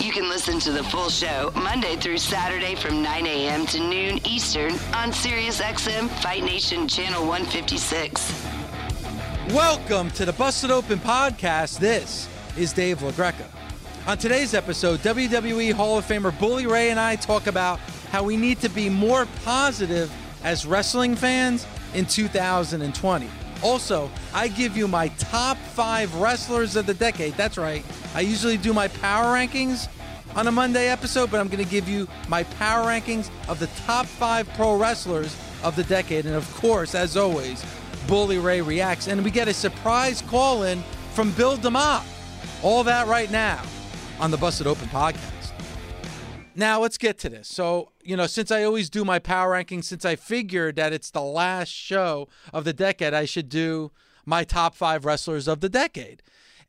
You can listen to the full show Monday through Saturday from 9 a.m. to noon Eastern on Sirius XM Fight Nation Channel 156. Welcome to the Busted Open Podcast. This is Dave LaGreca. On today's episode, WWE Hall of Famer Bully Ray and I talk about how we need to be more positive as wrestling fans in 2020. Also, I give you my top 5 wrestlers of the decade. That's right. I usually do my power rankings on a Monday episode, but I'm going to give you my power rankings of the top 5 pro wrestlers of the decade. And of course, as always, Bully Ray reacts. And we get a surprise call-in from Bill DeMott. All that right now on the Busted Open Podcast. Now, let's get to this. So, since I always do my power rankings, since I figured that it's the last show of the decade, I should do my top 5 wrestlers of the decade.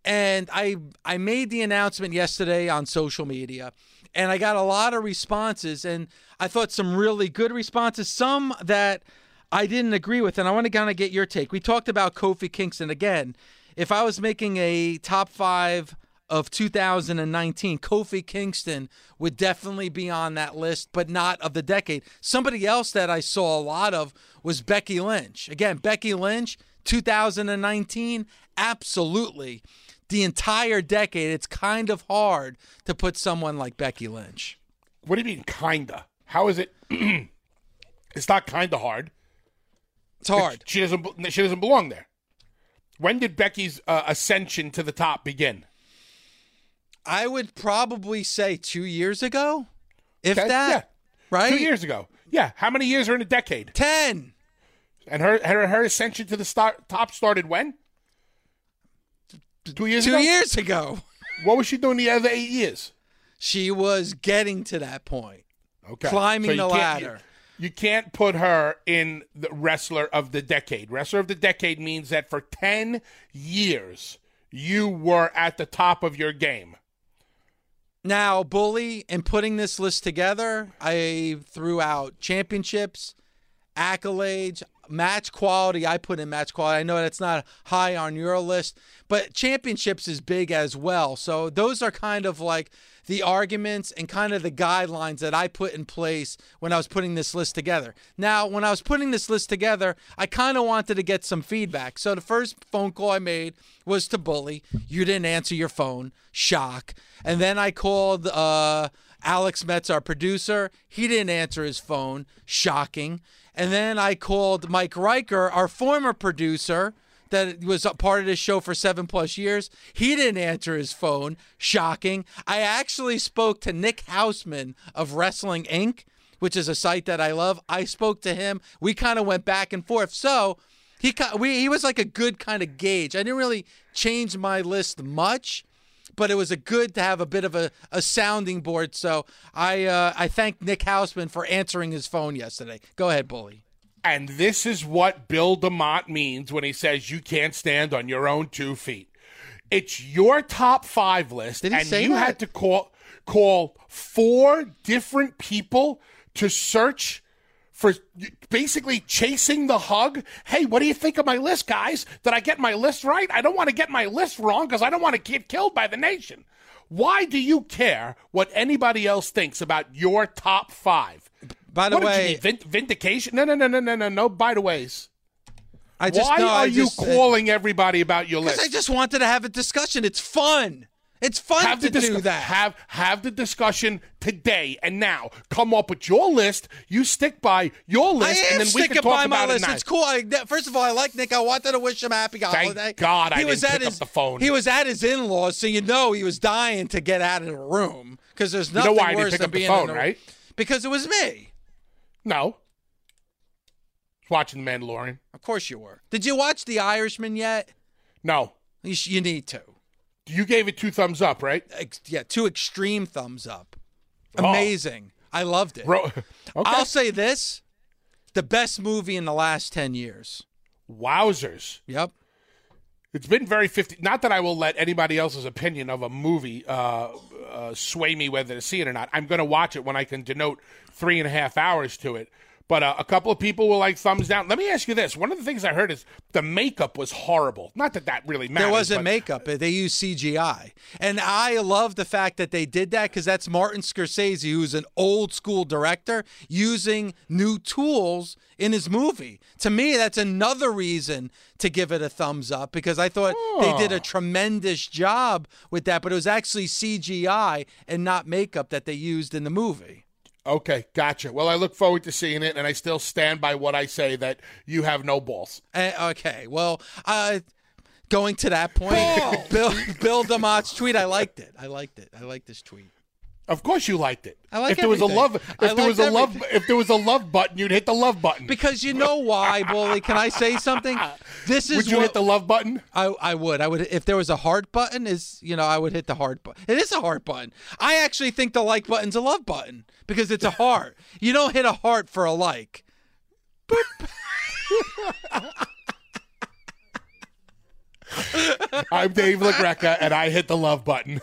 And I made the announcement yesterday on social media, and I got a lot of responses, and I thought some really good responses, some that I didn't agree with, and I want to kind of get your take. We talked about Kofi Kingston. Again, if I was making a top 5 of 2019, Kofi Kingston would definitely be on that list, but not of the decade. Somebody else that I saw a lot of was Becky Lynch. Again, Becky Lynch, 2019, absolutely. The entire decade, it's kind of hard to put someone like Becky Lynch. What do you mean, kinda? How is it? It's not kinda hard. It's hard. She doesn't belong there. When did Becky's ascension to the top begin? I would probably say 2 years ago, if that, yeah. Right? 2 years ago. Yeah. How many years are in a decade? 10. And her ascension to the top started when? 2 years ago? 2 years ago. What was she doing the other 8 years? She was getting to that point. Okay. Climbing the ladder. You can't put her in the wrestler of the decade. Wrestler of the decade means that for 10 years, you were at the top of your game. Now, Bully, in putting this list together, I threw out championships, accolades, match quality. I put in match quality. I know that's not high on your list, but championships is big as well. So those are kind of like the arguments and kind of the guidelines that I put in place when I was putting this list together. Now, when I was putting this list together, I kind of wanted to get some feedback. So the first phone call I made was to Bully. You didn't answer your phone. Shock. And then I called Alex Metz, our producer. He didn't answer his phone. Shocking. And then I called Mike Riker, our former producer that was a part of this show for 7+ years. He didn't answer his phone. Shocking. I actually spoke to Nick Houseman of Wrestling Inc., which is a site that I love. I spoke to him. We kind of went back and forth. So he was like a good kind of gauge. I didn't really change my list much, but it was good to have a bit of a sounding board. So I thanked Nick Houseman for answering his phone yesterday. Go ahead, Bully. And this is what Bill DeMott means when he says you can't stand on your own 2 feet. It's your top 5 list, and you that? Had to call 4 different people to search for basically chasing the hug. Hey, what do you think of my list, guys? Did I get my list right? I don't want to get my list wrong because I don't want to get killed by the nation. Why do you care what anybody else thinks about your top 5? By the way, vindication? No, by the ways. Why are you calling everybody about your list? Because I just wanted to have a discussion. It's fun. It's fun to do that. Have the discussion today and now. Come up with your list. You stick by your list, and then we can talk about it. It's cool. First of all, I like Nick. I wanted to wish him a happy holiday. Thank God I didn't pick up the phone. He was at his in-laws, so you know he was dying to get out of the room because there's nothing worse than being in the room. You know why I didn't pick up the phone, right? Because it was me. No. Watching The Mandalorian. Of course you were. Did you watch The Irishman yet? No. You need to. You gave it 2 thumbs up, right? Yeah, 2 extreme thumbs up. Amazing. Oh. I loved it. Okay. I'll say this. The best movie in the last 10 years. Wowzers. Yep. It's been very 50. Not that I will let anybody else's opinion of a movie sway me whether to see it or not. I'm going to watch it when I can denote 3.5 hours to it. But a couple of people were like, thumbs down. Let me ask you this. One of the things I heard is the makeup was horrible. Not that that really matters. There wasn't makeup. They used CGI. And I love the fact that they did that because that's Martin Scorsese, who's an old-school director, using new tools in his movie. To me, that's another reason to give it a thumbs up because I thought they did a tremendous job with that. But it was actually CGI and not makeup that they used in the movie. Okay, gotcha. Well, I look forward to seeing it, and I still stand by what I say, that you have no balls. Okay, well, going to that point, Bill DeMott's tweet, I liked it. I like this tweet. Of course you liked it. I like it. If there was a love button, you'd hit the love button. Because you know why, Bully? Can I say something? Would you hit the love button? I would. If there was a heart button, I would hit the heart button. It is a heart button. I actually think the like button's a love button because it's a heart. You don't hit a heart for a like. Boop. I'm Dave LaGreca, and I hit the love button.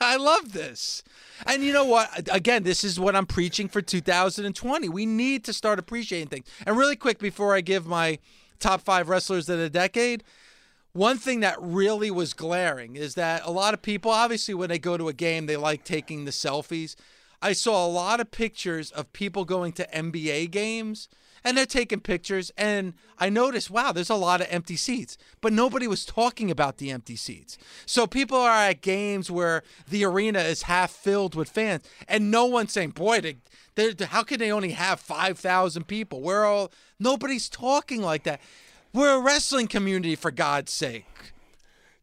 I love this. And you know what? Again, this is what I'm preaching for 2020. We need to start appreciating things. And really quick, before I give my top 5 wrestlers of the decade, one thing that really was glaring is that a lot of people, obviously when they go to a game, they like taking the selfies. I saw a lot of pictures of people going to NBA games, and they're taking pictures. And I noticed, wow, there's a lot of empty seats. But nobody was talking about the empty seats. So people are at games where the arena is half filled with fans. And no one's saying, boy, how can they only have 5,000 people? Nobody's talking like that. We're a wrestling community, for God's sake.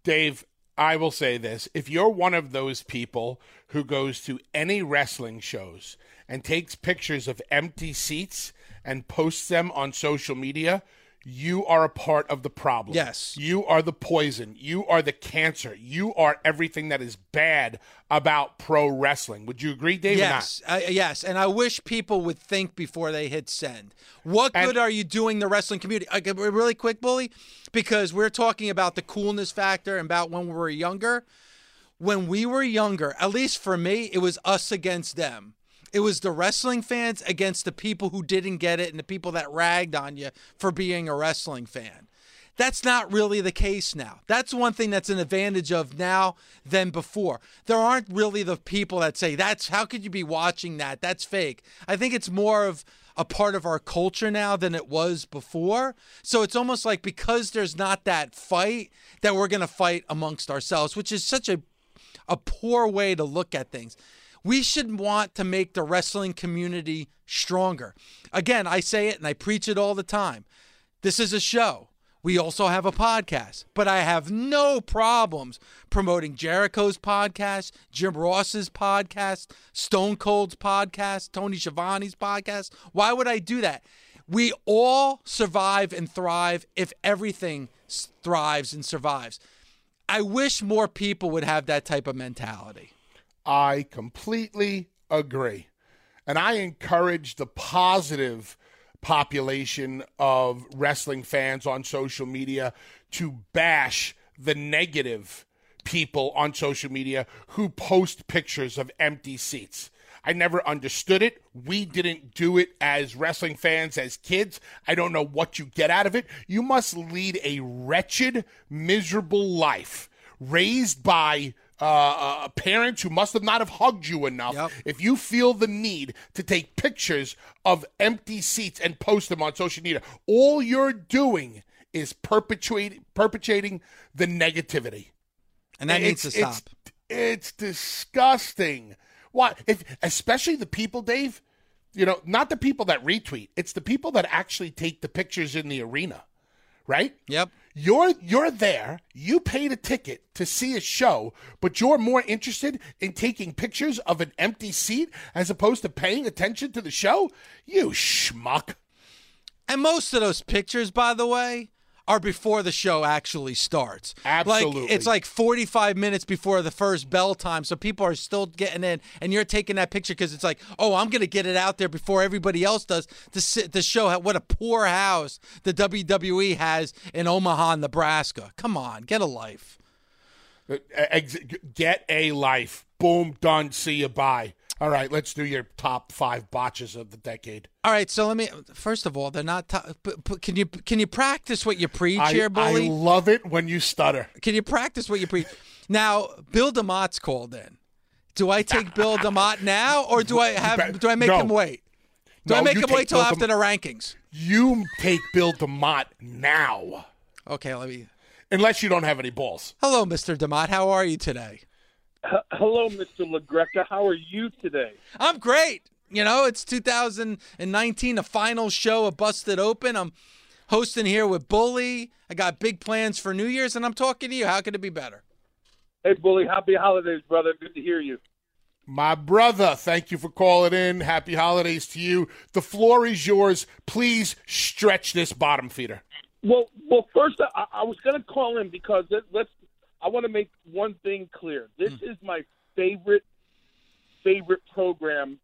Dave, I will say this. If you're one of those people who goes to any wrestling shows and takes pictures of empty seats and posts them on social media, you are a part of the problem. Yes. You are the poison. You are the cancer. You are everything that is bad about pro wrestling. Would you agree, Dave, or not? Yes, and I wish people would think before they hit send. What good are you doing the wrestling community? Really quick, Bully, because we're talking about the coolness factor and about when we were younger. When we were younger, at least for me, it was us against them. It was the wrestling fans against the people who didn't get it and the people that ragged on you for being a wrestling fan. That's not really the case now. That's one thing that's an advantage of now than before. There aren't really the people that say, how could you be watching that? That's fake. I think it's more of a part of our culture now than it was before. So it's almost like because there's not that fight that we're going to fight amongst ourselves, which is such a poor way to look at things. We should want to make the wrestling community stronger. Again, I say it and I preach it all the time. This is a show. We also have a podcast, but I have no problems promoting Jericho's podcast, Jim Ross's podcast, Stone Cold's podcast, Tony Schiavone's podcast. Why would I do that? We all survive and thrive if everything thrives and survives. I wish more people would have that type of mentality. I completely agree. And I encourage the positive population of wrestling fans on social media to bash the negative people on social media who post pictures of empty seats. I never understood it. We didn't do it as wrestling fans, as kids. I don't know what you get out of it. You must lead a wretched, miserable life raised by parents who must not have hugged you enough. Yep. If you feel the need to take pictures of empty seats and post them on social media, all you're doing is perpetuating the negativity. And that needs to stop. It's disgusting. Why? Especially the people, Dave, you know, not the people that retweet. It's the people that actually take the pictures in the arena, right? Yep. You're there. You paid a ticket to see a show, but you're more interested in taking pictures of an empty seat as opposed to paying attention to the show? You schmuck. And most of those pictures, by the way, are before the show actually starts. Absolutely. Like, it's like 45 minutes before the first bell time, so people are still getting in, and you're taking that picture because it's like, oh, I'm going to get it out there before everybody else does to show how, what a poor house the WWE has in Omaha, Nebraska. Come on, get a life. Get a life. Boom, done, see you, bye. All right, let's do your top five botches of the decade. All right, so let me – first of all, they're not – but can you practice what you preach here, Bully? I love it when you stutter. Can you practice what you preach? Now, Bill DeMott's called in. Do I take Bill DeMott now or do I make him wait? Do I make him wait till after the rankings? You take Bill DeMott now. Okay, let me – unless you don't have any balls. Hello, Mr. DeMott. How are you today? Hello, Mr. LaGreca. How are you today? I'm great. You know, it's 2019, the final show of Busted Open. I'm hosting here with Bully. I got big plans for New Year's, and I'm talking to you. How could it be better? Hey, Bully, happy holidays, brother. Good to hear you. My brother, thank you for calling in. Happy holidays to you. The floor is yours. Please stretch this bottom feeder. Well, first, I was going to call in because I want to make one thing clear. This is my favorite program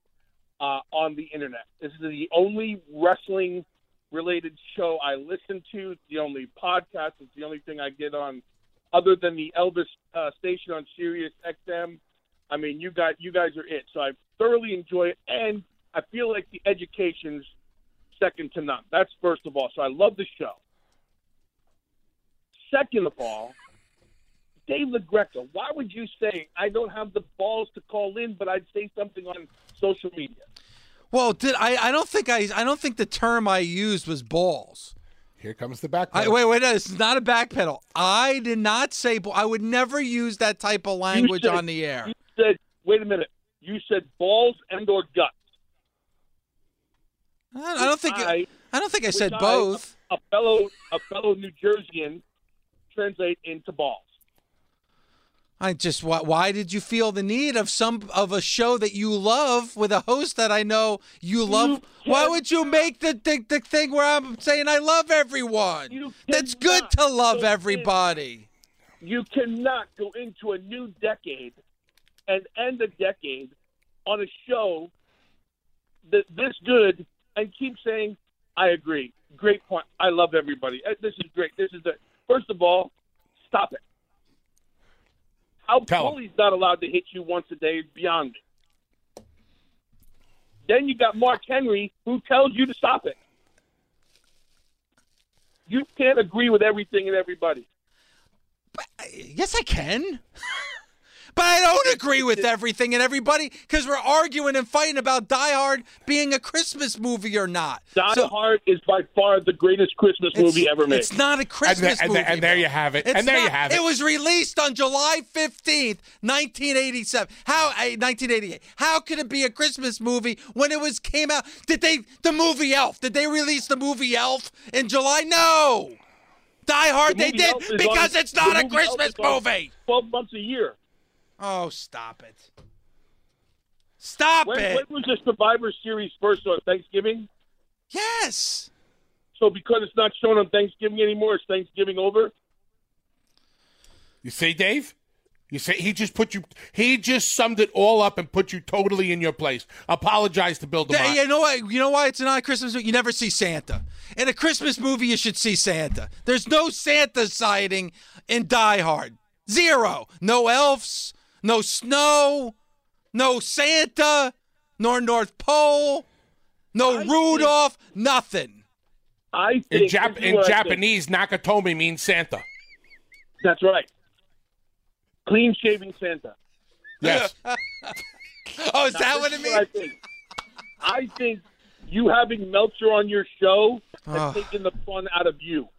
on the internet. This is the only wrestling-related show I listen to. It's the only podcast. It's the only thing I get on, other than the Elvis station on Sirius XM. I mean, you guys are it. So I thoroughly enjoy it, and I feel like the education's second to none. That's first of all. So I love the show. Second of all, Dave LaGreca, why would you say I don't have the balls to call in, but I'd say something on social media? Well, I don't think the term I used was balls. Here comes the backpedal. Wait, no, this is not a backpedal. I did not say ball. I would never use that type of language on the air. You said, wait a minute. You said balls and or guts. I don't think I said both. A fellow New Jerseyan translate into balls. Why did you feel the need of a show that you love with a host that I know you love? Why would you make the thing where I'm saying I love everyone? That's good to love everybody. You cannot go into a new decade and end a decade on a show that this good and keep saying, I agree. Great point. I love everybody. This is great. First of all, stop it. How Bully's not allowed to hit you once a day is beyond me. Then you got Mark Henry, who tells you to stop it. You can't agree with everything and everybody. Yes, I can. But I don't agree with everything and everybody because we're arguing and fighting about Die Hard being a Christmas movie or not. Die Hard is by far the greatest Christmas movie ever made. It's not a Christmas movie. And there you have it. It was released on July 15th, 1987. 1988. How could it be a Christmas movie when it came out? Did they release the movie Elf in July? No. Die Hard they did because it's not a Christmas movie. 12 months a year. Oh, stop it. Stop it. When was the Survivor Series first on Thanksgiving? Yes. So because it's not shown on Thanksgiving anymore, is Thanksgiving over? You see, Dave? You say he just summed it all up and put you totally in your place. Apologize to Bill DeMott. Yeah, you know why it's not a Christmas movie? You never see Santa. In a Christmas movie, you should see Santa. There's no Santa sighting in Die Hard. Zero. No elves. No snow, no Santa, nor North Pole, no Rudolph, nothing. I think in Japanese, Nakatomi means Santa. That's right. Clean-shaven Santa. Yes. Oh, is that what it means? I think you having Meltzer on your show has taken the fun out of you.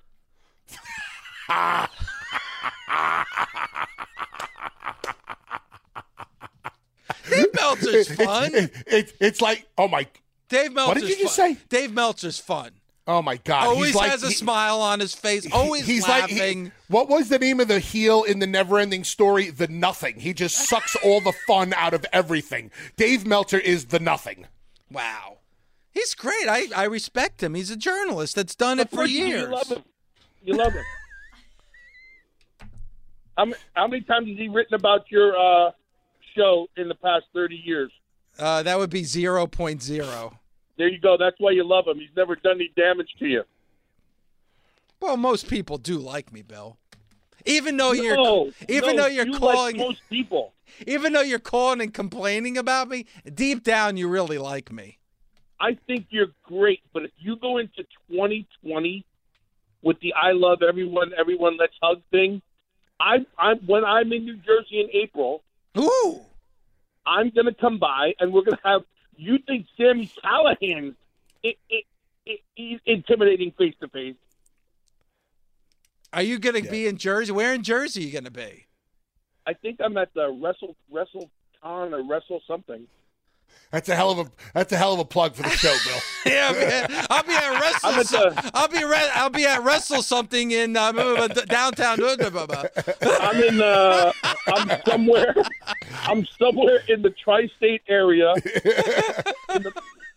Dave Meltzer's fun. It's like, oh my. Dave Meltzer's fun. What did you just say? Dave Meltzer's fun. Oh my God! Always has a smile on his face. Always he's laughing. What was the name of the heel in the Never-Ending Story? The Nothing. He just sucks all the fun out of everything. Dave Meltzer is the Nothing. Wow, he's great. I respect him. He's a journalist that's done it for years. You love him. You love him. How many times has he written about your show in the past 30 years? That would be 0.0. There you go. That's why you love him. He's never done any damage to you. Well, most people do like me, Bill. Even though you're calling like most people. Even though you're calling and complaining about me, deep down you really like me. I think you're great, but if you go into 2020 with the I love everyone let's hug thing, when I'm in New Jersey in April, ooh, I'm gonna come by and we're gonna have. You think Sami Callihan is intimidating face-to-face. Are you going to be in Jersey? Where in Jersey are you going to be? I think I'm at the WrestleCon or Wrestle something. That's a hell of a plug for the show, Bill. Yeah, man. I'll be at Wrestle. I'll be at Wrestle something in downtown. I'm somewhere in the tri-state area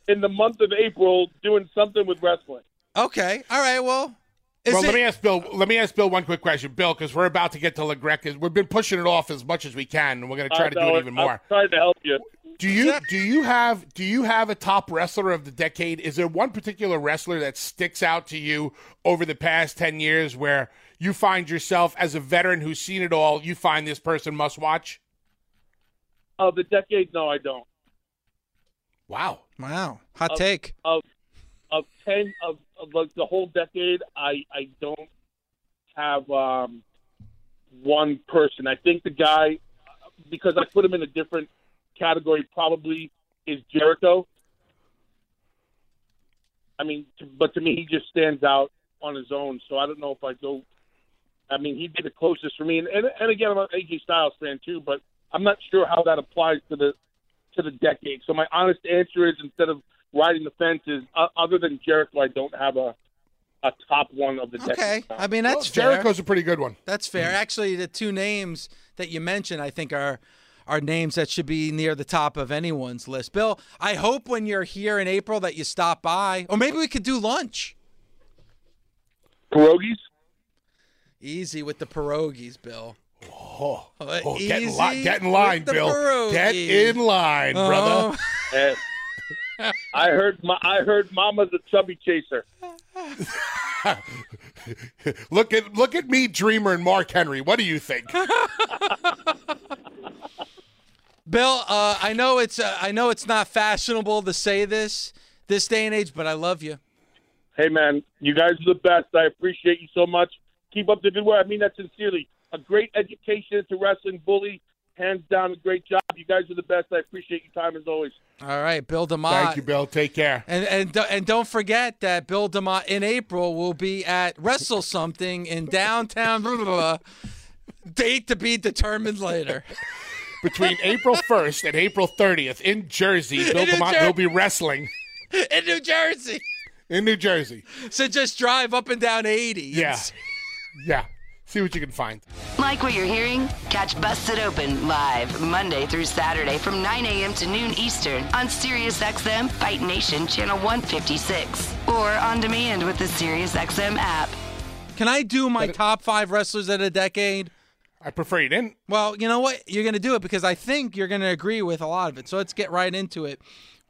in the month of April doing something with wrestling. Okay. All right. Well, let me ask Bill one quick question, Bill, because we're about to get to LaGreca. We've been pushing it off as much as we can, and we're going to try to do it even more. I'm trying to help you. Do you have a top wrestler of the decade? Is there one particular wrestler that sticks out to you over the past 10 years where you find yourself, as a veteran who's seen it all, you find this person must watch? Of the decade? No, I don't. Wow. Hot take. Of the whole decade, I don't have one person. I think the guy, because I put him in a different category, probably is Jericho. I mean, but to me, he just stands out on his own. So I don't know if I go. I mean, he'd be the closest for me. And again, I'm an AJ Styles fan too, but I'm not sure how that applies to the decade. So my honest answer is, instead of riding the fences, other than Jericho, I don't have a top one of the decade. Okay, I mean, that's fair. Jericho's a pretty good one. That's fair. Mm-hmm. Actually, the two names that you mentioned, I think, are names that should be near the top of anyone's list. Bill, I hope when you're here in April that you stop by, or maybe we could do lunch. Pierogies? Easy with the pierogies, Bill. Oh, get in line, Bill. Pierogies. Get in line, brother. And I heard Mama's a chubby chaser. Look at me, Dreamer, and Mark Henry. What do you think? Bill, I know it's not fashionable to say this day and age, but I love you. Hey, man, you guys are the best. I appreciate you so much. Keep up the good work. I mean that sincerely. A great education into wrestling, Bully. Hands down, a great job. You guys are the best. I appreciate your time as always. All right, Bill DeMott. Thank you, Bill. Take care. And don't forget that Bill DeMott in April will be at Wrestle Something in downtown. Date to be determined later. Between April 1st and April 30th in Jersey, Bill DeMott will be wrestling. In New Jersey. In New Jersey. So just drive up and down 80. Yeah. Yeah. See what you can find. Like what you're hearing? Catch Busted Open live Monday through Saturday from 9 a.m. to noon Eastern on Sirius XM Fight Nation Channel 156 or on demand with the Sirius XM app. Can I do my top five wrestlers of the decade? I prefer you didn't. Well, you know what? You're going to do it because I think you're going to agree with a lot of it. So let's get right into it.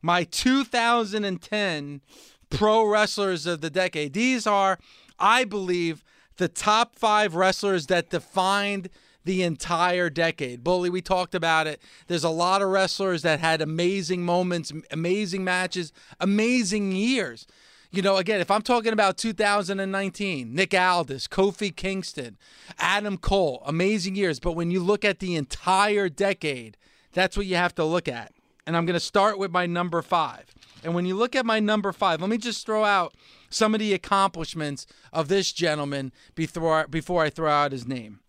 My 2010 pro wrestlers of the decade. These are, I believe, the top five wrestlers that defined the entire decade. Bully, we talked about it. There's a lot of wrestlers that had amazing moments, amazing matches, amazing years. You know, again, if I'm talking about 2019, Nick Aldis, Kofi Kingston, Adam Cole, amazing years. But when you look at the entire decade, that's what you have to look at. And I'm going to start with my number five. And when you look at my number five, let me just throw out some of the accomplishments of this gentleman before I throw out his name.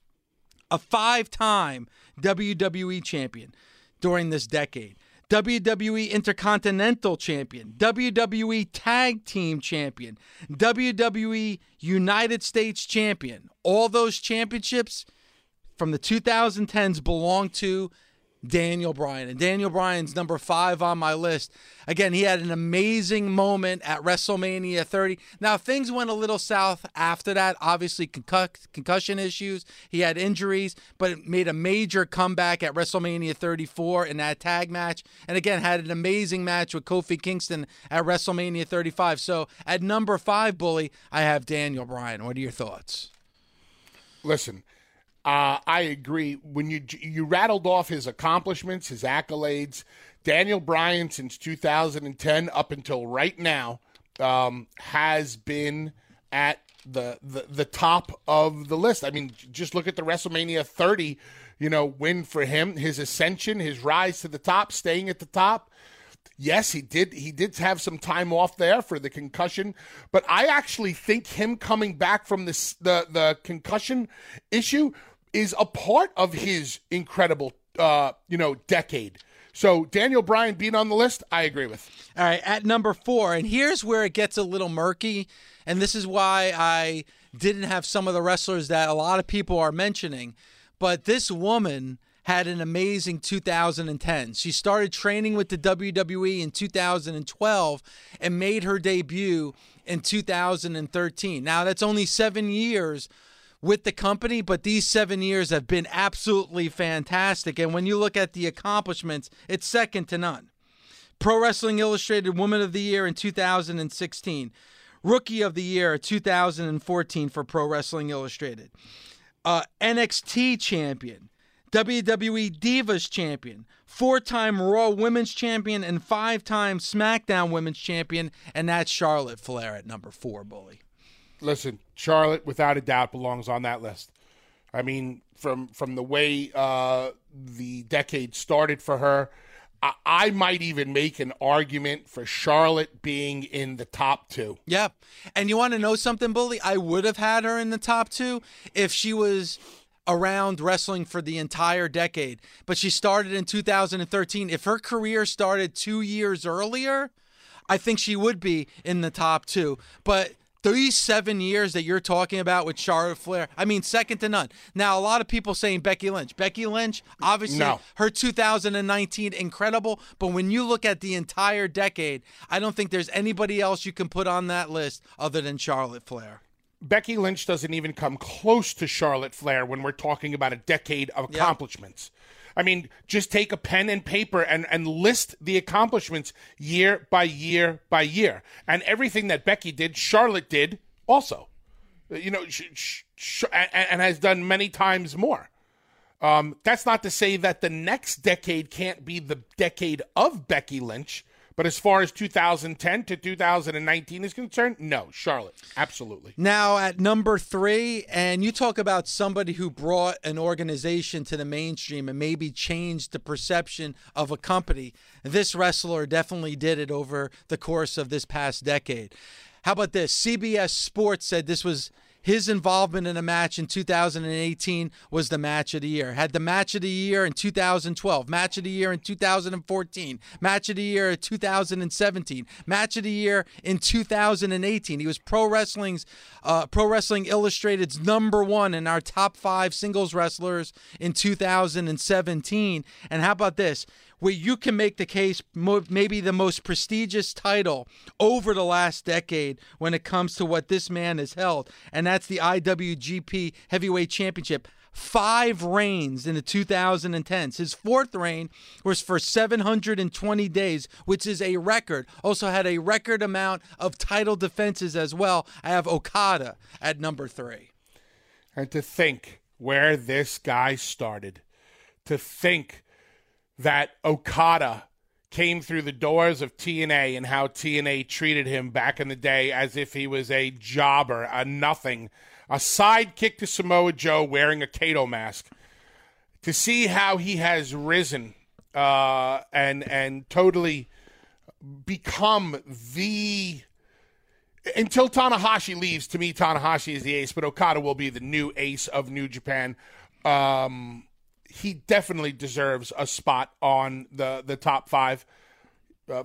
A five-time WWE champion, during this decade. WWE Intercontinental Champion, WWE Tag Team Champion, WWE United States Champion. All those championships from the 2010s belong to Daniel Bryan. And Daniel Bryan's number 5 on my list. Again, he had an amazing moment at WrestleMania 30. Now, things went a little south after that. Obviously, concussion issues. He had injuries, but it made a major comeback at WrestleMania 34 in that tag match. And again, had an amazing match with Kofi Kingston at WrestleMania 35. So at number 5, Bully, I have Daniel Bryan. What are your thoughts? Listen, I agree. When you rattled off his accomplishments, his accolades, Daniel Bryan since 2010 up until right now has been at the top of the list. I mean, just look at the WrestleMania 30, win for him, his ascension, his rise to the top, staying at the top. Yes, he did have some time off there for the concussion, but I actually think him coming back from this the concussion issue is a part of his incredible, decade. So Daniel Bryan being on the list, I agree with. All right, at number 4, and here's where it gets a little murky, and this is why I didn't have some of the wrestlers that a lot of people are mentioning, but this woman had an amazing 2010. She started training with the WWE in 2012 and made her debut in 2013. Now, that's only 7 years with the company, but these 7 years have been absolutely fantastic. And when you look at the accomplishments, it's second to none. Pro Wrestling Illustrated Woman of the Year in 2016. Rookie of the Year 2014 for Pro Wrestling Illustrated. NXT Champion. WWE Divas Champion. 4-time Raw Women's Champion and 5-time SmackDown Women's Champion. And that's Charlotte Flair at number 4, Bully. Listen, Charlotte, without a doubt, belongs on that list. I mean, from the way the decade started for her, I might even make an argument for Charlotte being in the top 2. Yeah. And you want to know something, Bully? I would have had her in the top 2 if she was around wrestling for the entire decade. But she started in 2013. If her career started 2 years earlier, I think she would be in the top 2. But these 7 years that you're talking about with Charlotte Flair, I mean, second to none. Now, a lot of people saying Becky Lynch. Becky Lynch, obviously, no. Her 2019, incredible. But when you look at the entire decade, I don't think there's anybody else you can put on that list other than Charlotte Flair. Becky Lynch doesn't even come close to Charlotte Flair when we're talking about a decade of accomplishments. Yep. I mean, just take a pen and paper and list the accomplishments year by year by year. And everything that Becky did, Charlotte did also. And has done many times more. That's not to say that the next decade can't be the decade of Becky Lynch. But as far as 2010 to 2019 is concerned, no, Charlotte, absolutely. Now at number 3, and you talk about somebody who brought an organization to the mainstream and maybe changed the perception of a company. This wrestler definitely did it over the course of this past decade. How about this? CBS Sports said this was his involvement in a match in 2018 was the match of the year. Had the match of the year in 2012, match of the year in 2014, match of the year in 2017, match of the year in 2018. He was Pro Wrestling Illustrated's number 1 in our top 5 singles wrestlers in 2017. And how about this? Where you can make the case, maybe the most prestigious title over the last decade when it comes to what this man has held, and that's the IWGP Heavyweight Championship. 5 reigns in the 2010s. His 4th reign was for 720 days, which is a record. Also had a record amount of title defenses as well. I have Okada at number 3. And to think where this guy started, to think that Okada came through the doors of TNA and how TNA treated him back in the day as if he was a jobber, a nothing, a sidekick to Samoa Joe wearing a Kato mask. To see how he has risen and totally become the... Until Tanahashi leaves, to me, Tanahashi is the ace, but Okada will be the new ace of New Japan. he definitely deserves a spot on the top five.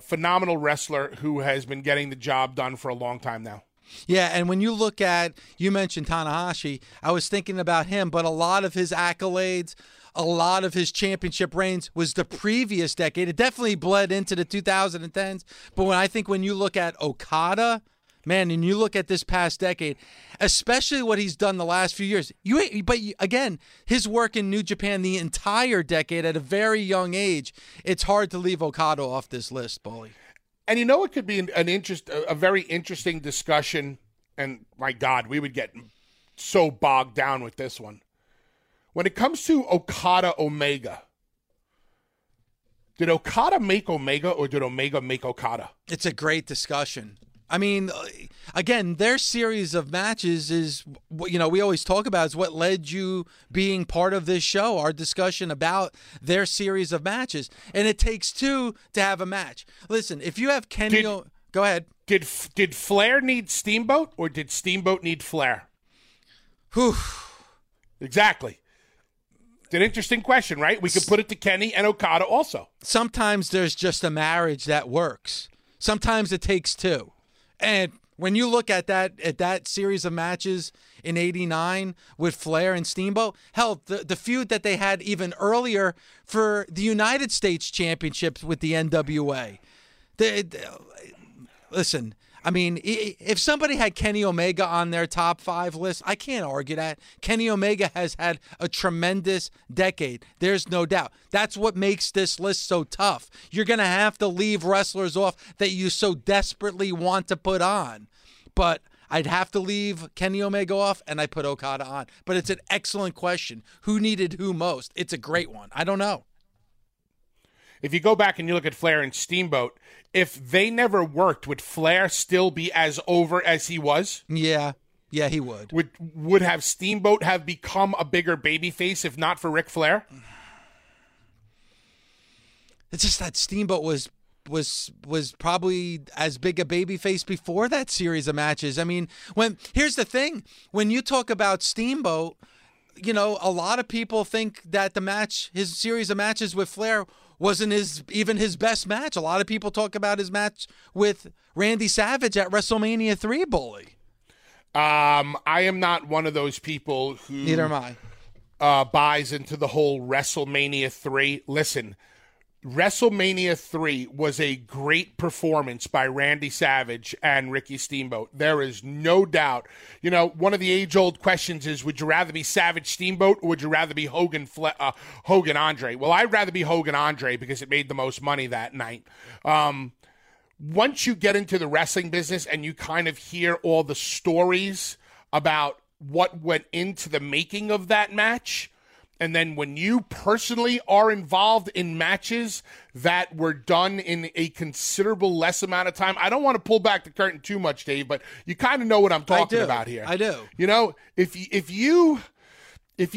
Phenomenal wrestler who has been getting the job done for a long time now. Yeah, and when you look at, you mentioned Tanahashi, I was thinking about him, but a lot of his accolades, a lot of his championship reigns was the previous decade. It definitely bled into the 2010s, but when you look at Okada, man, and you look at this past decade, especially what he's done the last few years, but again, his work in New Japan the entire decade at a very young age, it's hard to leave Okada off this list, Bully. And it could be a very interesting discussion, and my God, we would get so bogged down with this one. When it comes to Okada Omega, did Okada make Omega or did Omega make Okada? It's a great discussion. I mean, again, their series of matches is, we always talk about is what led you being part of this show, our discussion about their series of matches. And it takes two to have a match. Listen, if you have Kenny... go ahead. Did Flair need Steamboat or did Steamboat need Flair? Whew. Exactly. It's an interesting question, right? We could put it to Kenny and Okada also. Sometimes there's just a marriage that works. Sometimes it takes two. And when you look at that series of matches in '89 with Flair and Steamboat, hell, the feud that they had even earlier for the United States Championships with the NWA. Listen, I mean, if somebody had Kenny Omega on their top five list, I can't argue that. Kenny Omega has had a tremendous decade. There's no doubt. That's what makes this list so tough. You're going to have to leave wrestlers off that you so desperately want to put on. But I'd have to leave Kenny Omega off, and I put Okada on. But it's an excellent question. Who needed who most? It's a great one. I don't know. If you go back and you look at Flair and Steamboat, if they never worked, would Flair still be as over as he was? Yeah, he would. Would have Steamboat have become a bigger babyface if not for Ric Flair? It's just that Steamboat was probably as big a babyface before that series of matches. I mean, here's the thing. When you talk about Steamboat, a lot of people think that his series of matches with Flair wasn't even his best match. A lot of people talk about his match with Randy Savage at WrestleMania 3, Bully. I am not one of those people who... Neither am I. ...buys into the whole WrestleMania 3. Listen, WrestleMania 3 was a great performance by Randy Savage and Ricky Steamboat. There is no doubt. One of the age-old questions is, would you rather be Savage Steamboat or would you rather be Hogan Andre? Well, I'd rather be Hogan Andre because it made the most money that night. Once you get into the wrestling business and you kind of hear all the stories about what went into the making of that match... And then when you personally are involved in matches that were done in a considerable less amount of time, I don't want to pull back the curtain too much, Dave, but you kind of know what I'm talking about here. I do. If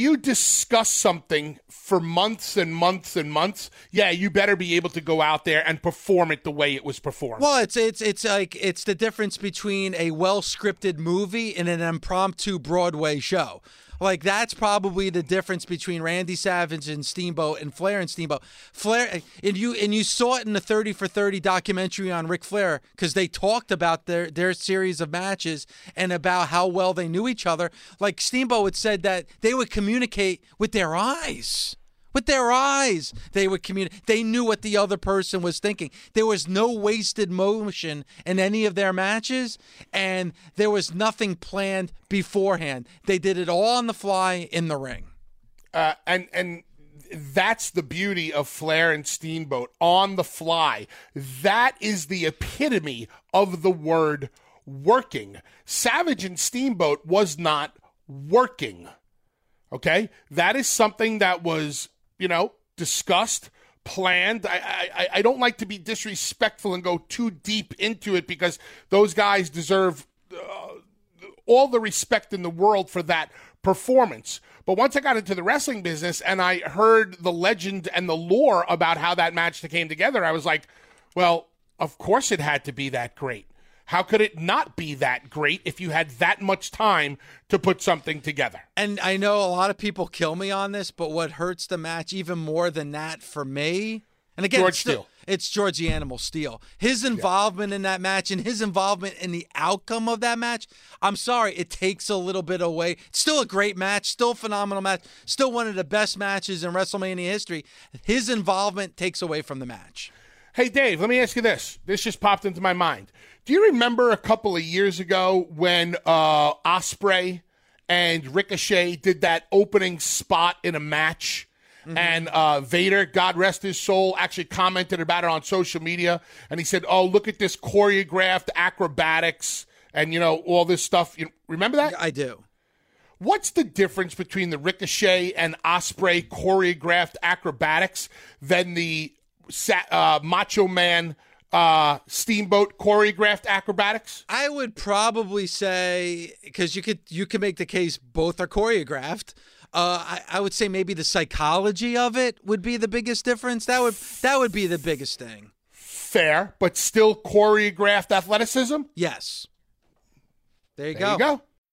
you discuss something for months and months and months, yeah, you better be able to go out there and perform it the way it was performed. Well, it's the difference between a well-scripted movie and an impromptu Broadway show. Like, that's probably the difference between Randy Savage and Steamboat and Flair and Steamboat. Flair, and you saw it in the 30 for 30 documentary on Ric Flair because they talked about their series of matches and about how well they knew each other. Like, Steamboat had said that they would communicate with their eyes. With their eyes, they would communicate. They knew what the other person was thinking. There was no wasted motion in any of their matches, and there was nothing planned beforehand. They did it all on the fly in the ring. And that's the beauty of Flair and Steamboat, on the fly. That is the epitome of the word working. Savage and Steamboat was not working. Okay? That is something that was... discussed, planned. I don't like to be disrespectful and go too deep into it because those guys deserve all the respect in the world for that performance. But once I got into the wrestling business and I heard the legend and the lore about how that match came together, I was like, well, of course it had to be that great. How could it not be that great if you had that much time to put something together? And I know a lot of people kill me on this, but what hurts the match even more than that for me, and again, it's George the Animal Steele. His involvement in that match and his involvement in the outcome of that match, I'm sorry, it takes a little bit away. It's still a great match, still a phenomenal match, still one of the best matches in WrestleMania history. His involvement takes away from the match. Hey, Dave, let me ask you this. This just popped into my mind. Do you remember a couple of years ago when Ospreay and Ricochet did that opening spot in a match? Mm-hmm. And Vader, God rest his soul, actually commented about it on social media. And he said, oh, look at this choreographed acrobatics and, you know, all this stuff. You remember that? I do. What's the difference between the Ricochet and Ospreay choreographed acrobatics than the Macho Man Steamboat choreographed acrobatics? I would probably say, because you could make the case both are choreographed. I would say maybe the psychology of it would be the biggest difference. That would be the biggest thing. Fair, but still choreographed athleticism? Yes. There you go.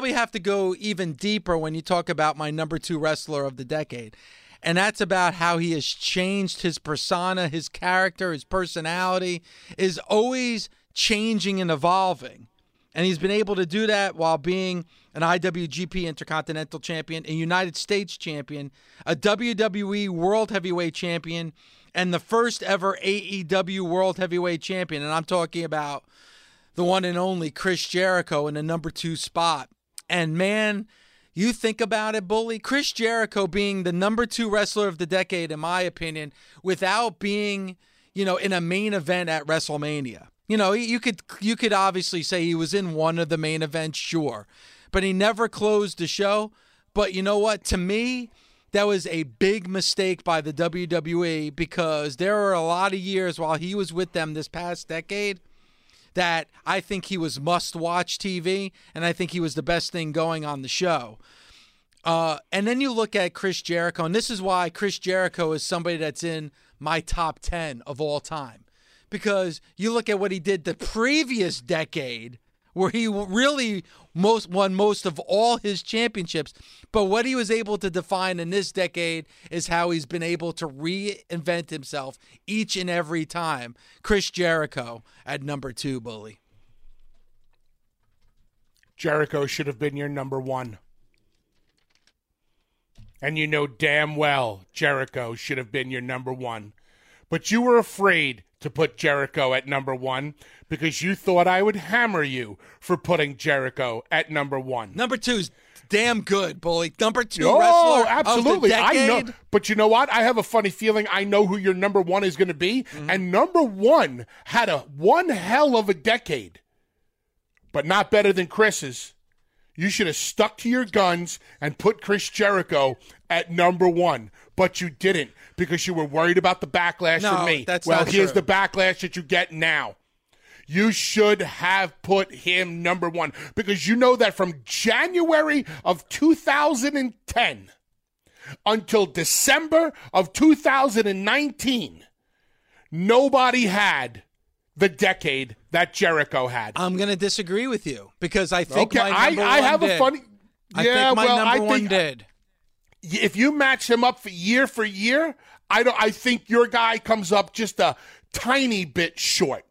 have to go even deeper when you talk about my number 2 wrestler of the decade. And that's about how he has changed his persona, his character, his personality is always changing and evolving. And he's been able to do that while being an IWGP Intercontinental Champion, a United States Champion, a WWE World Heavyweight Champion, and the first ever AEW World Heavyweight Champion. And I'm talking about the one and only Chris Jericho in the number 2 spot. And, man, you think about it, Bully. Chris Jericho being the number 2 wrestler of the decade, in my opinion, without being, you know, in a main event at WrestleMania. You know, you could obviously say he was in one of the main events, sure. But he never closed the show. But you know what? To me, that was a big mistake by the WWE, because there were a lot of years while he was with them this past decade that I think he was must-watch TV, and I think he was the best thing going on the show. And then you look at Chris Jericho, and this is why Chris Jericho is somebody that's in my top 10 of all time, because you look at what he did the previous decade, where he really won most of all his championships. But what he was able to define in this decade is how he's been able to reinvent himself each and every time. Chris Jericho at number 2, Bully. Jericho should have been your number 1. And you know damn well Jericho should have been your number 1. But you were afraid to put Jericho at number 1 because you thought I would hammer you for putting Jericho at number 1. Number 2 is damn good, Bully. Number 2 wrestler absolutely. Of the decade. I know, but you know what? I have a funny feeling I know who your number 1 is going to be, and number 1 had a one hell of a decade, but not better than Chris's. You should have stuck to your guns and put Chris Jericho at number 1, but you didn't because you were worried about the backlash from me. Here's the backlash that you get now. You should have put him number 1 because you know that from January of 2010 until December of 2019, nobody had the decade that Jericho had. I'm going to disagree with you because I think my number one did. If you match him up for year, I think your guy comes up just a tiny bit short.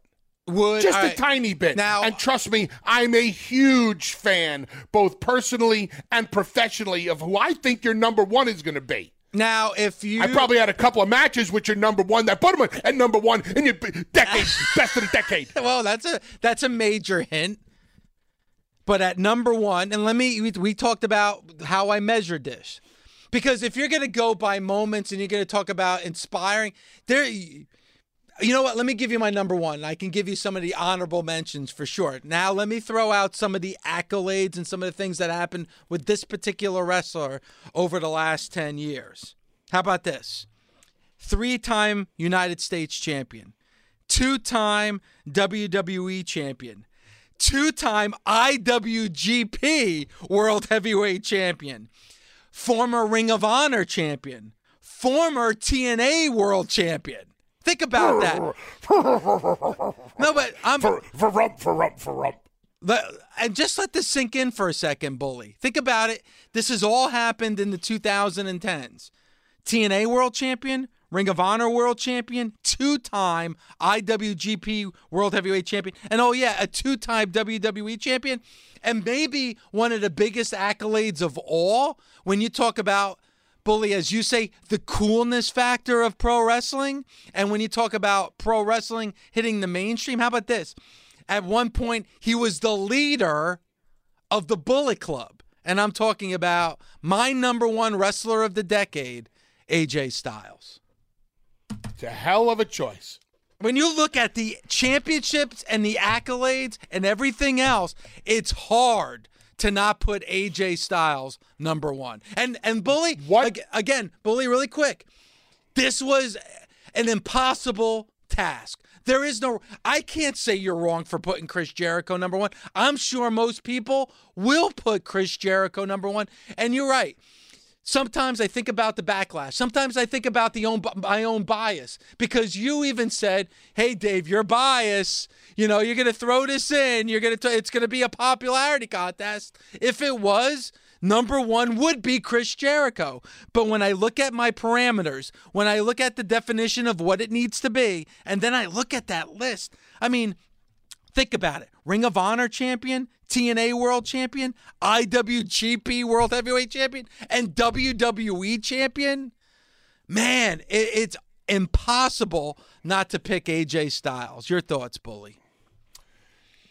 A tiny bit. Now, and trust me, I'm a huge fan, both personally and professionally, of who I think your number 1 is going to be. Now, I probably had a couple of matches with your number 1 that put him at number 1 in your decade, best of the decade. Well, that's a major hint. But at number 1, and we talked about how I measured this. Because if you're going to go by moments and you're going to talk about inspiring, You know what? Let me give you my number one. I can give you some of the honorable mentions for sure. Now, let me throw out some of the accolades and some of the things that happened with this particular wrestler over the last 10 years. How about this? 3-time United States champion, 2-time WWE champion, 2-time IWGP World Heavyweight champion, former Ring of Honor champion, former TNA World champion. Think about that. No, but I'm... And just let this sink in for a second, Bully. Think about it. This has all happened in the 2010s. TNA World Champion, Ring of Honor World Champion, 2-time IWGP World Heavyweight Champion, and oh yeah, a 2-time WWE Champion, and maybe one of the biggest accolades of all when you talk about, Bully, as you say, the coolness factor of pro wrestling, and when you talk about pro wrestling hitting the mainstream, how about this? At one point, he was the leader of the Bullet Club, and I'm talking about my number one wrestler of the decade, AJ Styles. It's a hell of a choice. When you look at the championships and the accolades and everything else, it's hard to not put AJ Styles number one. And Bully, again, Bully, really quick, this was an impossible task. There is no, I can't say you're wrong for putting Chris Jericho number one. I'm sure most people will put Chris Jericho number one, and you're right. Sometimes I think about the backlash. Sometimes I think about my own bias, because you even said, hey, Dave, you're biased. You know, you're going to throw this in. It's going to be a popularity contest. If it was, number one would be Chris Jericho. But when I look at my parameters, when I look at the definition of what it needs to be, and then I look at that list, I mean, think about it. Ring of Honor champion, TNA World Champion, IWGP World Heavyweight Champion, and WWE Champion. Man, it's impossible not to pick AJ Styles. Your thoughts, Bully?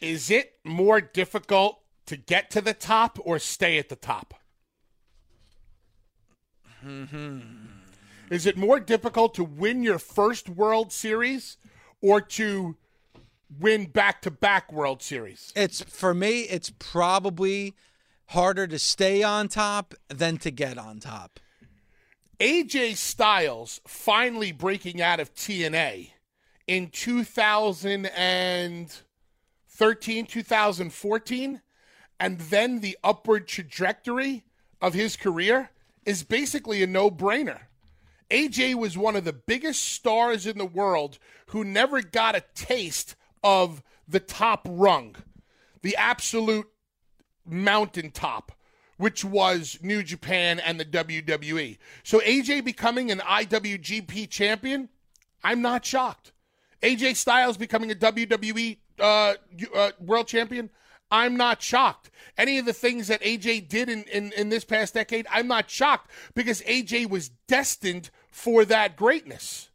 Is it more difficult to get to the top or stay at the top? Mm-hmm. Is it more difficult to win your first World Series or to win back-to-back World Series? For me, it's probably harder to stay on top than to get on top. AJ Styles finally breaking out of TNA in 2013, 2014, and then the upward trajectory of his career is basically a no-brainer. AJ was one of the biggest stars in the world who never got a taste of the top rung, the absolute mountaintop, which was New Japan and the WWE. So AJ becoming an IWGP champion, I'm not shocked. AJ Styles becoming a WWE world champion, I'm not shocked. Any of the things that AJ did in this past decade, I'm not shocked, because AJ was destined for that greatness.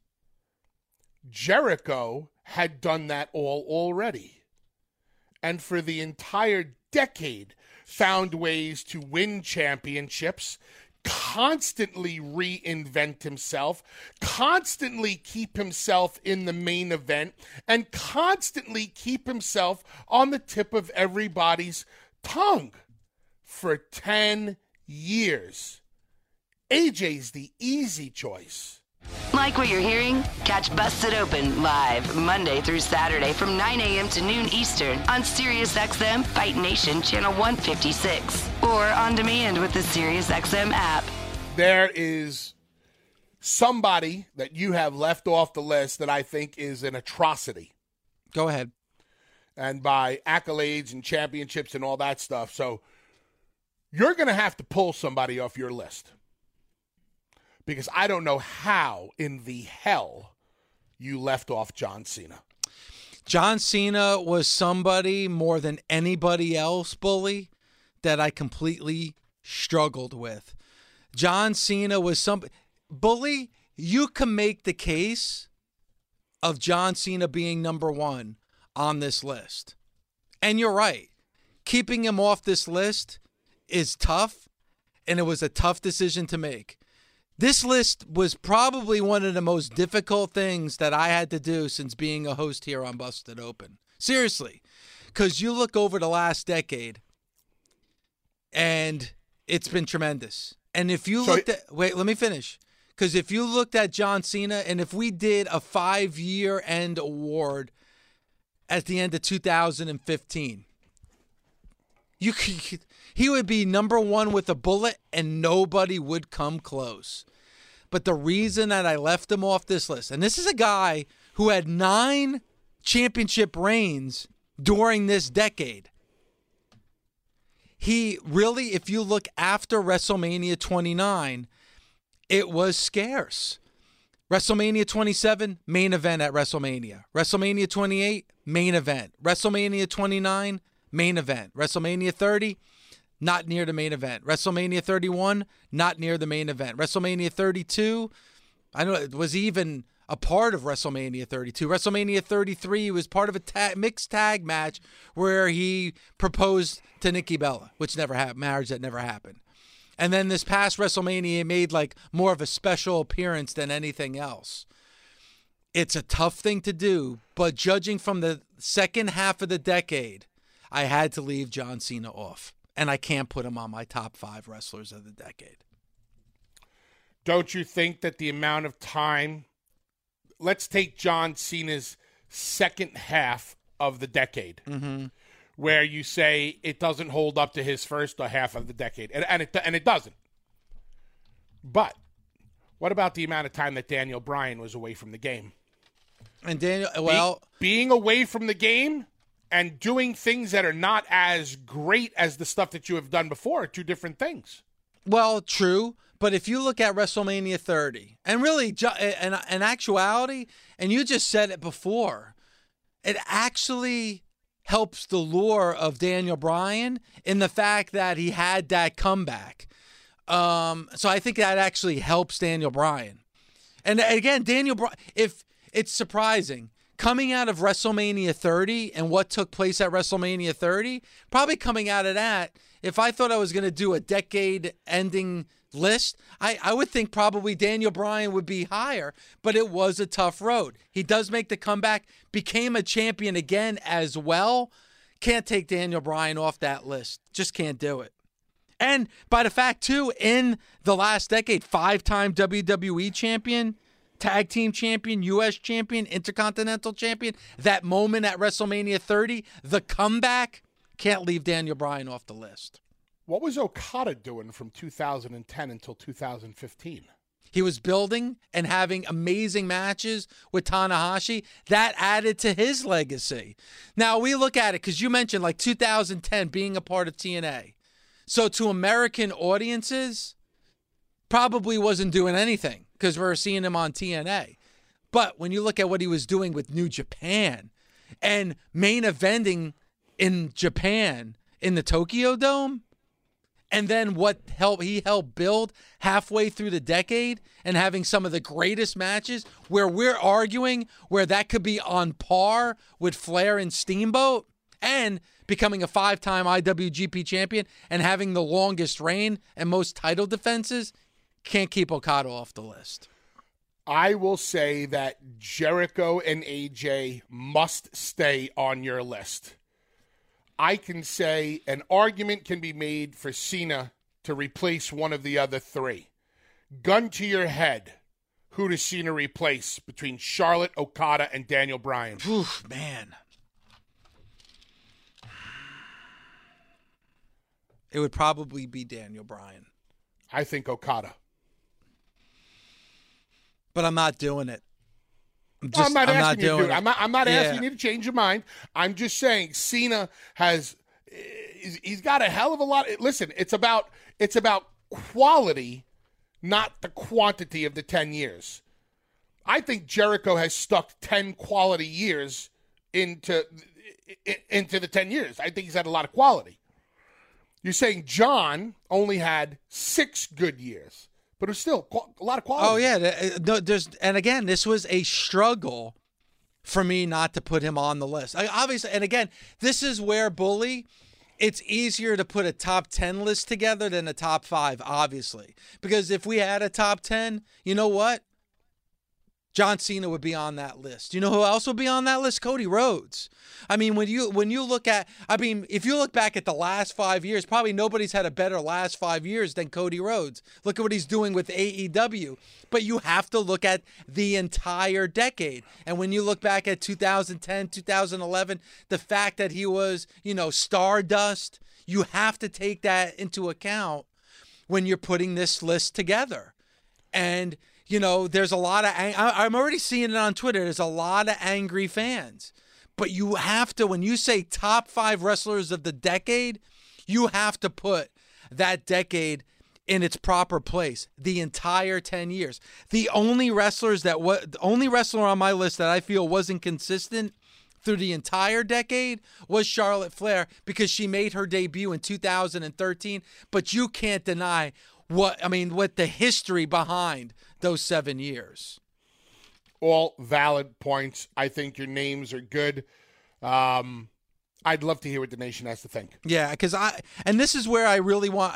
Jericho had done that all already, and for the entire decade found ways to win championships, constantly reinvent himself, constantly keep himself in the main event, and constantly keep himself on the tip of everybody's tongue for 10 years. AJ's the easy choice. Like what you're hearing? Catch Busted Open live Monday through Saturday from 9 a.m. to noon Eastern on Sirius XM Fight Nation Channel 156, or on demand with the Sirius XM app. There is somebody that you have left off the list that I think is an atrocity. Go ahead. And by accolades and championships and all that stuff. So you're going to have to pull somebody off your list, because I don't know how in the hell you left off John Cena. John Cena was somebody more than anybody else, Bully, that I completely struggled with. John Cena was somebody. Bully, you can make the case of John Cena being number one on this list. And you're right. Keeping him off this list is tough, and it was a tough decision to make. This list was probably one of the most difficult things that I had to do since being a host here on Busted Open. Seriously, because you look over the last decade, and it's been tremendous. And if you looked at... Wait, let me finish. Because if you looked at John Cena, and if we did a 5-year end award at the end of 2015, you could... He would be number one with a bullet, and nobody would come close. But the reason that I left him off this list, and this is a guy who had 9 championship reigns during this decade. He really, if you look after WrestleMania 29, it was scarce. WrestleMania 27, main event at WrestleMania. WrestleMania 28, main event. WrestleMania 29, main event. WrestleMania 30, not near the main event. WrestleMania 31, not near the main event. WrestleMania 32, I don't know, it was even a part of WrestleMania 32. WrestleMania 33 was part of a mixed tag match where he proposed to Nikki Bella, which never happened, marriage that never happened. And then this past WrestleMania, he made like more of a special appearance than anything else. It's a tough thing to do, but judging from the second half of the decade, I had to leave John Cena off. And I can't put him on my top 5 wrestlers of the decade. Don't you think that the amount of time... Let's take John Cena's second half of the decade, where you say it doesn't hold up to his first half of the decade, and it doesn't. But what about the amount of time that Daniel Bryan was away from the game? And Daniel, well... Being away from the game... and doing things that are not as great as the stuff that you have done before are two different things. Well, true. But if you look at WrestleMania 30, and really, in actuality, and you just said it before, it actually helps the lore of Daniel Bryan in the fact that he had that comeback. So I think that actually helps Daniel Bryan. And again, Daniel Bryan, if it's surprising, coming out of WrestleMania 30 and what took place at WrestleMania 30, probably coming out of that, if I thought I was going to do a decade-ending list, I would think probably Daniel Bryan would be higher, but it was a tough road. He does make the comeback, became a champion again as well. Can't take Daniel Bryan off that list. Just can't do it. And by the fact, too, in the last decade, 5-time WWE champion, tag team champion, U.S. champion, intercontinental champion, that moment at WrestleMania 30, the comeback, can't leave Daniel Bryan off the list. What was Okada doing from 2010 until 2015? He was building and having amazing matches with Tanahashi. That added to his legacy. Now, we look at it, because you mentioned like 2010 being a part of TNA. So to American audiences, probably wasn't doing anything, because we're seeing him on TNA. But when you look at what he was doing with New Japan and main eventing in Japan in the Tokyo Dome, and then what he helped build halfway through the decade and having some of the greatest matches where we're arguing where that could be on par with Flair and Steamboat, and becoming a 5-time IWGP champion and having the longest reign and most title defenses, can't keep Okada off the list. I will say that Jericho and AJ must stay on your list. I can say an argument can be made for Cena to replace one of the other three. Gun to your head, who does Cena replace between Charlotte, Okada, and Daniel Bryan? Oof, man. It would probably be Daniel Bryan. I think Okada. But I'm not doing it. I'm not asking you to change your mind. I'm just saying Cena he's got a hell of a lot. Listen, it's about quality, not the quantity of the 10 years. I think Jericho has stuck 10 quality years into the 10 years. I think he's had a lot of quality. You're saying John only had 6 good years. But it's still a lot of quality. Oh, yeah. No, and again, this was a struggle for me not to put him on the list. Obviously, and again, this is where Bully it's easier to put a top 10 list together than a top 5, obviously. Because if we had a top 10, you know what? John Cena would be on that list. You know who else would be on that list? Cody Rhodes. I mean, when you look at, I mean, if you look back at the last 5 years, probably nobody's had a better last 5 years than Cody Rhodes. Look at what he's doing with AEW. But you have to look at the entire decade. And when you look back at 2010, 2011, the fact that he was, you know, Stardust, you have to take that into account when you're putting this list together. And you know, there's a lot of, I'm already seeing it on Twitter, there's a lot of angry fans. But you have to, when you say top 5 wrestlers of the decade, you have to put that decade in its proper place, the entire 10 years. The only wrestlers that, the only wrestler on my list that I feel wasn't consistent through the entire decade was Charlotte Flair, because she made her debut in 2013, but you can't deny what the history behind those 7 years. All valid points. I think your names are good. I'd love to hear what the nation has to think. Yeah, because this is where I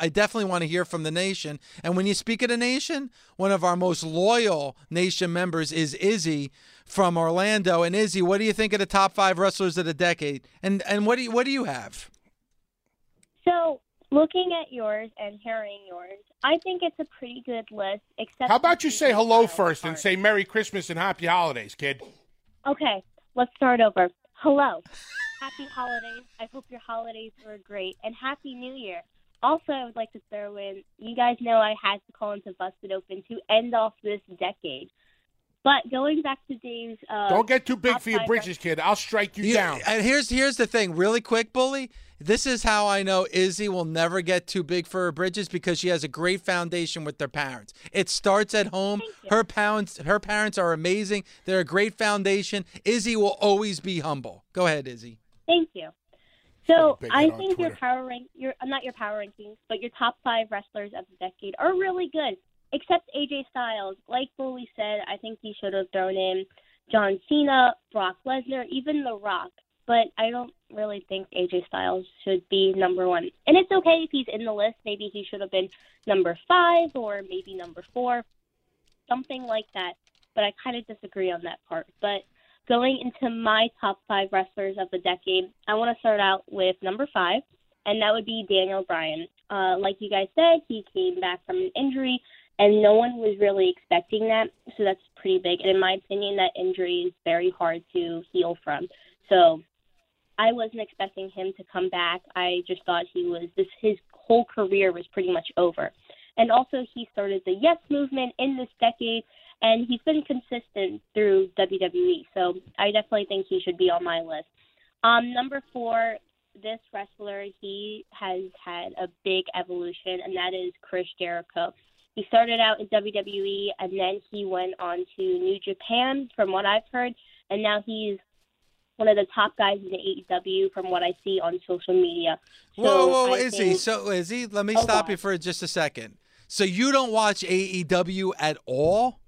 definitely want to hear from the nation. And when you speak of the nation, one of our most loyal nation members is Izzy from Orlando. And Izzy, what do you think of the top 5 wrestlers of the decade? And what do you have? So, looking at yours and hearing yours, I think it's a pretty good list. Except, how about you say hello first and say Merry Christmas and Happy Holidays, kid? Okay, let's start over. Hello. Happy Holidays. I hope your holidays were great. And Happy New Year. Also, I would like to throw in, you guys know I had to call into Busted Open to end off this decade. But going back to Dave's... don't get too big for your britches, kid. I'll strike you down. And here's the thing. Really quick, Bully. This is how I know Izzy will never get too big for her britches, because she has a great foundation with their parents. It starts at home. Her parents are amazing. They're a great foundation. Izzy will always be humble. Go ahead, Izzy. Thank you. So I think your power rankings, but your top 5 wrestlers of the decade are really good. Except AJ Styles. Like Bully said, I think he should have thrown in John Cena, Brock Lesnar, even The Rock. But I don't really think AJ Styles should be number 1. And it's okay if he's in the list. Maybe he should have been number 5 or maybe number 4, something like that. But I kind of disagree on that part. But going into my top 5 wrestlers of the decade, I want to start out with number 5, and that would be Daniel Bryan. Like you guys said, he came back from an injury, and no one was really expecting that, so that's pretty big. And in my opinion, that injury is very hard to heal from. So I wasn't expecting him to come back. I just thought his whole career was pretty much over. And also, he started the Yes movement in this decade, and he's been consistent through WWE. So I definitely think he should be on my list. Number 4, this wrestler, he has had a big evolution, and that is Chris Jericho. He started out in WWE, and then he went on to New Japan, from what I've heard, and now he's one of the top guys in the AEW, from what I see on social media. So whoa, Izzy! So, Izzy, let me stop you for just a second. So you don't watch AEW at all?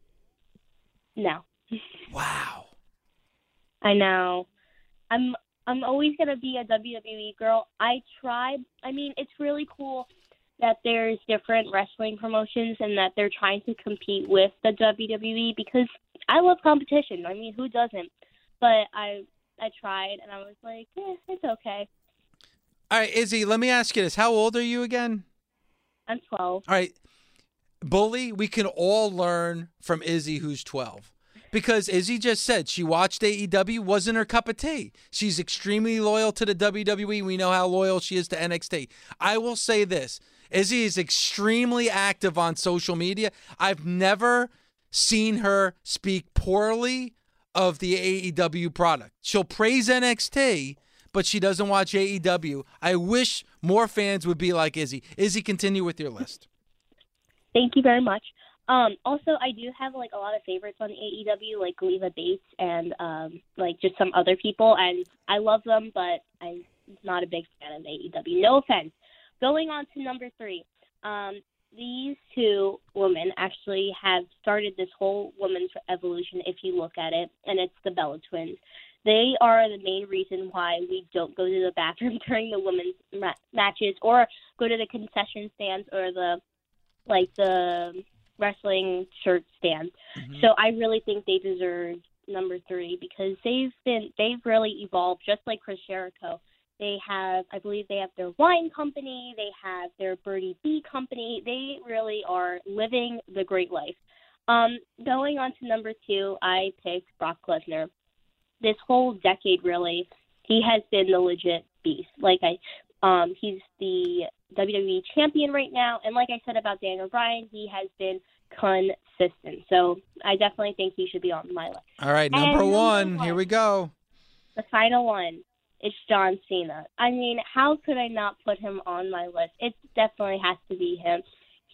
No. Wow. I know. I'm always gonna be a WWE girl. I tried. I mean, it's really cool that there's different wrestling promotions and that they're trying to compete with the WWE, because I love competition. I mean, who doesn't? But I tried, and I was like, yeah, it's okay. All right, Izzy, let me ask you this. How old are you again? I'm 12. All right, Bully, we can all learn from Izzy, who's 12. Because Izzy just said she watched AEW, wasn't her cup of tea. She's extremely loyal to the WWE. We know how loyal she is to NXT. I will say this. Izzy is extremely active on social media. I've never seen her speak poorly of the AEW product. She'll praise NXT, but she doesn't watch AEW. I wish more fans would be like Izzy. Izzy, continue with your list. Thank you very much. Also, I do have a lot of favorites on AEW, like Leva Bates and just some other people. And I love them, but I'm not a big fan of AEW. No offense. Going on to number 3, these 2 women actually have started this whole women's evolution if you look at it, and it's the Bella Twins. They are the main reason why we don't go to the bathroom during the women's matches or go to the concession stands or the wrestling shirt stands. Mm-hmm. So I really think they deserve number 3 because they've really evolved, just like Chris Jericho. They have, I believe they have their wine company. They have their Birdie Bee company. They really are living the great life. Going on to number 2, I picked Brock Lesnar. This whole decade, really, he has been the legit beast. He's the WWE champion right now. And like I said about Daniel Bryan, he has been consistent. So I definitely think he should be on my list. All right, number one. Here we go. The final one. It's John Cena. I mean, how could I not put him on my list? It definitely has to be him.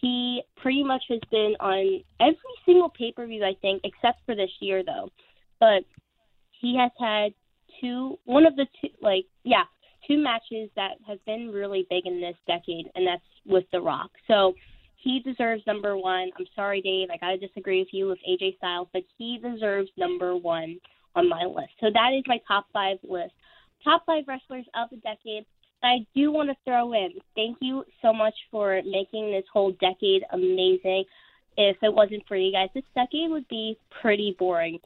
He pretty much has been on every single pay-per-view, I think, except for this year, though. But he has had two matches that have been really big in this decade, and that's with The Rock. So he deserves number 1. I'm sorry, Dave. I got to disagree with you with AJ Styles, but he deserves number 1 on my list. So that is my top 5 list. Top 5 wrestlers of the decade. I do want to throw in, thank you so much for making this whole decade amazing. If it wasn't for you guys, this decade would be pretty boring.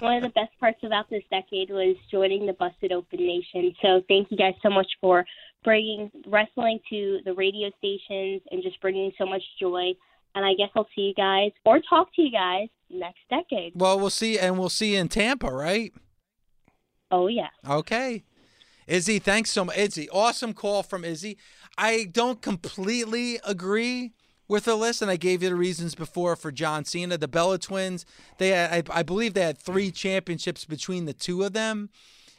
One of the best parts about this decade was joining the Busted Open Nation. So thank you guys so much for bringing wrestling to the radio stations and just bringing so much joy. And I guess I'll see you guys or talk to you guys next decade. Well, we'll see you in Tampa, right? Oh, yeah. Okay. Izzy, thanks so much. Izzy, awesome call from Izzy. I don't completely agree with the list, and I gave you the reasons before for John Cena. The Bella Twins, I believe they had 3 championships between the two of them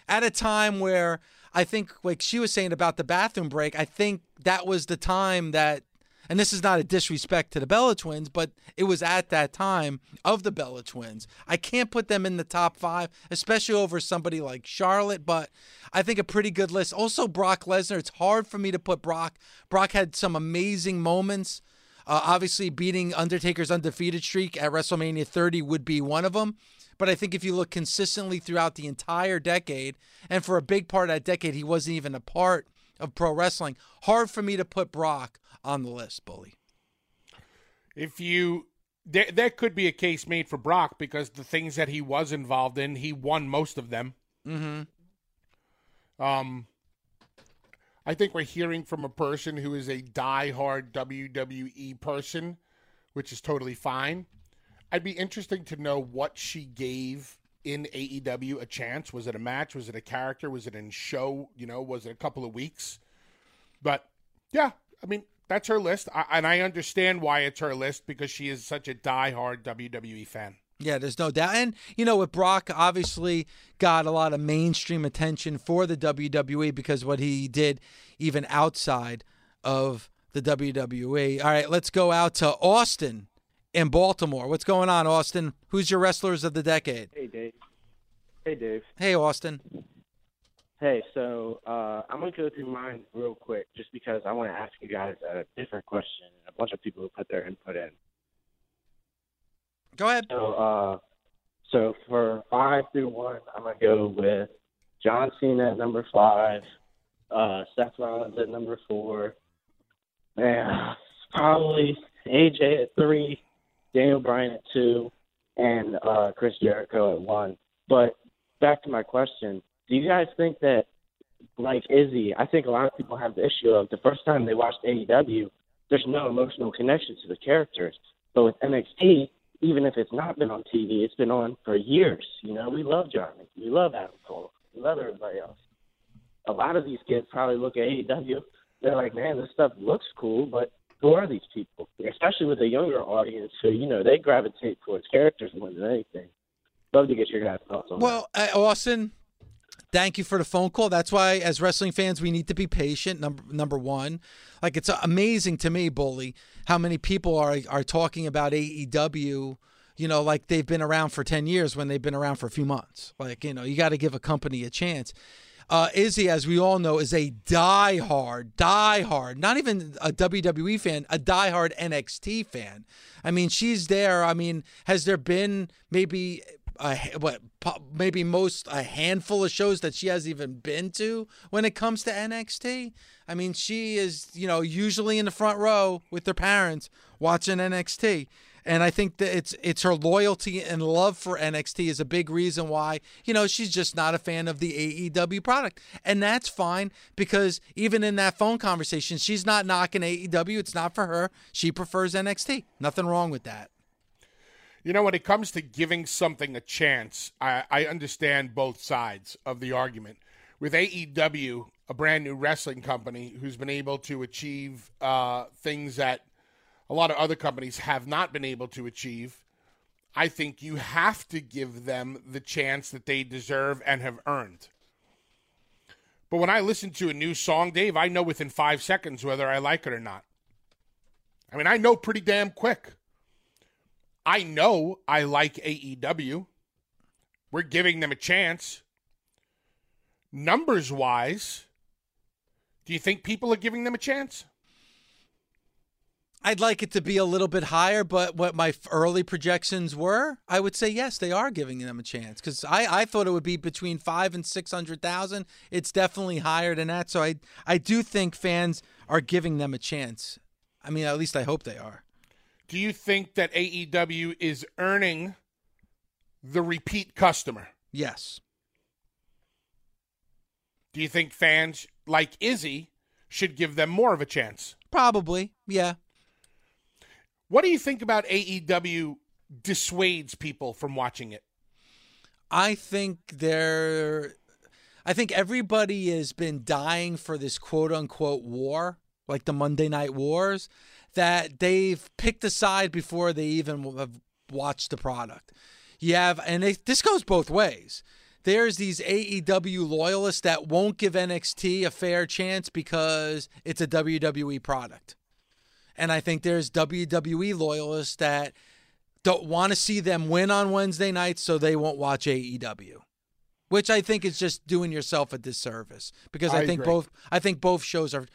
at a time where I think, like she was saying about the bathroom break, I think that was the time that, and this is not a disrespect to the Bella Twins, but it was at that time of the Bella Twins. I can't put them in the top 5, especially over somebody like Charlotte, but I think a pretty good list. Also, Brock Lesnar. It's hard for me to put Brock. Brock had some amazing moments. Obviously, beating Undertaker's undefeated streak at WrestleMania 30 would be one of them. But I think if you look consistently throughout the entire decade, and for a big part of that decade, he wasn't even a part of pro wrestling, hard for me to put Brock on the list, Bully. There could be a case made for Brock because the things that he was involved in, he won most of them. Mm-hmm. I think we're hearing from a person who is a diehard WWE person, which is totally fine. I'd be interested to know what she gave in AEW a chance. Was it a match? Was it a character? Was it in show? Was it a couple of weeks? But yeah, I mean, that's her list. And I understand why it's her list because she is such a diehard WWE fan. Yeah, there's no doubt. And, with Brock, obviously got a lot of mainstream attention for the WWE because what he did even outside of the WWE. All right, let's go out to Austin in Baltimore. What's going on, Austin? Who's your wrestlers of the decade? Hey, Dave. Hey, Austin. Hey, so I'm going to go through mine real quick just because I want to ask you guys a different question. A bunch of people who put their input in. Go ahead. So for 5 through 1, I'm going to go with John Cena at number 5, Seth Rollins at number 4, and probably AJ at 3, Daniel Bryan at 2, and Chris Jericho at 1. But back to my question, do you guys think that, like Izzy, I think a lot of people have the issue of the first time they watched AEW, there's no emotional connection to the characters. But with NXT, even if it's not been on TV, it's been on for years. We love Johnny. We love Adam Cole. We love everybody else. A lot of these kids probably look at AEW. They're like, man, this stuff looks cool, but who are these people? Especially with a younger audience who, they gravitate towards characters more than anything. Love to get your guys' thoughts on that. Well, Austin, thank you for the phone call. That's why, as wrestling fans, we need to be patient, number one. Like, it's amazing to me, Bully, how many people are talking about AEW, like they've been around for 10 years when they've been around for a few months. Like, you got to give a company a chance. Izzy, as we all know, is a diehard, not even a WWE fan, a diehard NXT fan. I mean, she's there. I mean, has there been maybe a handful of shows that she hasn't even been to when it comes to NXT. I mean, she is, you know, usually in the front row with her parents watching NXT. And I think that it's her loyalty and love for NXT is a big reason why, you know, she's just not a fan of the AEW product. And that's fine, because even in that phone conversation, she's not knocking AEW. It's not for her. She prefers NXT. Nothing wrong with that. You know, when it comes to giving something a chance, I understand both sides of the argument. With AEW, a brand new wrestling company who's been able to achieve things that a lot of other companies have not been able to achieve, I think you have to give them the chance that they deserve and have earned. But when I listen to a new song, Dave, I know within 5 seconds whether I like it or not. I mean, I know pretty damn quick. I know I like AEW. We're giving them a chance. Numbers-wise, do you think people are giving them a chance? I'd like it to be a little bit higher, but what my early projections were, I would say, yes, they are giving them a chance, because I thought it would be between 500,000 and 600,000. It's definitely higher than that, so I do think fans are giving them a chance. I mean, at least I hope they are. Do you think that AEW is earning the repeat customer? Yes. Do you think fans like Izzy should give them more of a chance? Probably, yeah. What do you think about AEW dissuades people from watching it? I think everybody has been dying for this quote-unquote war, like the Monday Night Wars, that they've picked a side before they even have watched the product. You have, and this goes both ways. There's these AEW loyalists that won't give NXT a fair chance because it's a WWE product. And I think there's WWE loyalists that don't want to see them win on Wednesday nights, so they won't watch AEW, which I think is just doing yourself a disservice, because I think both shows are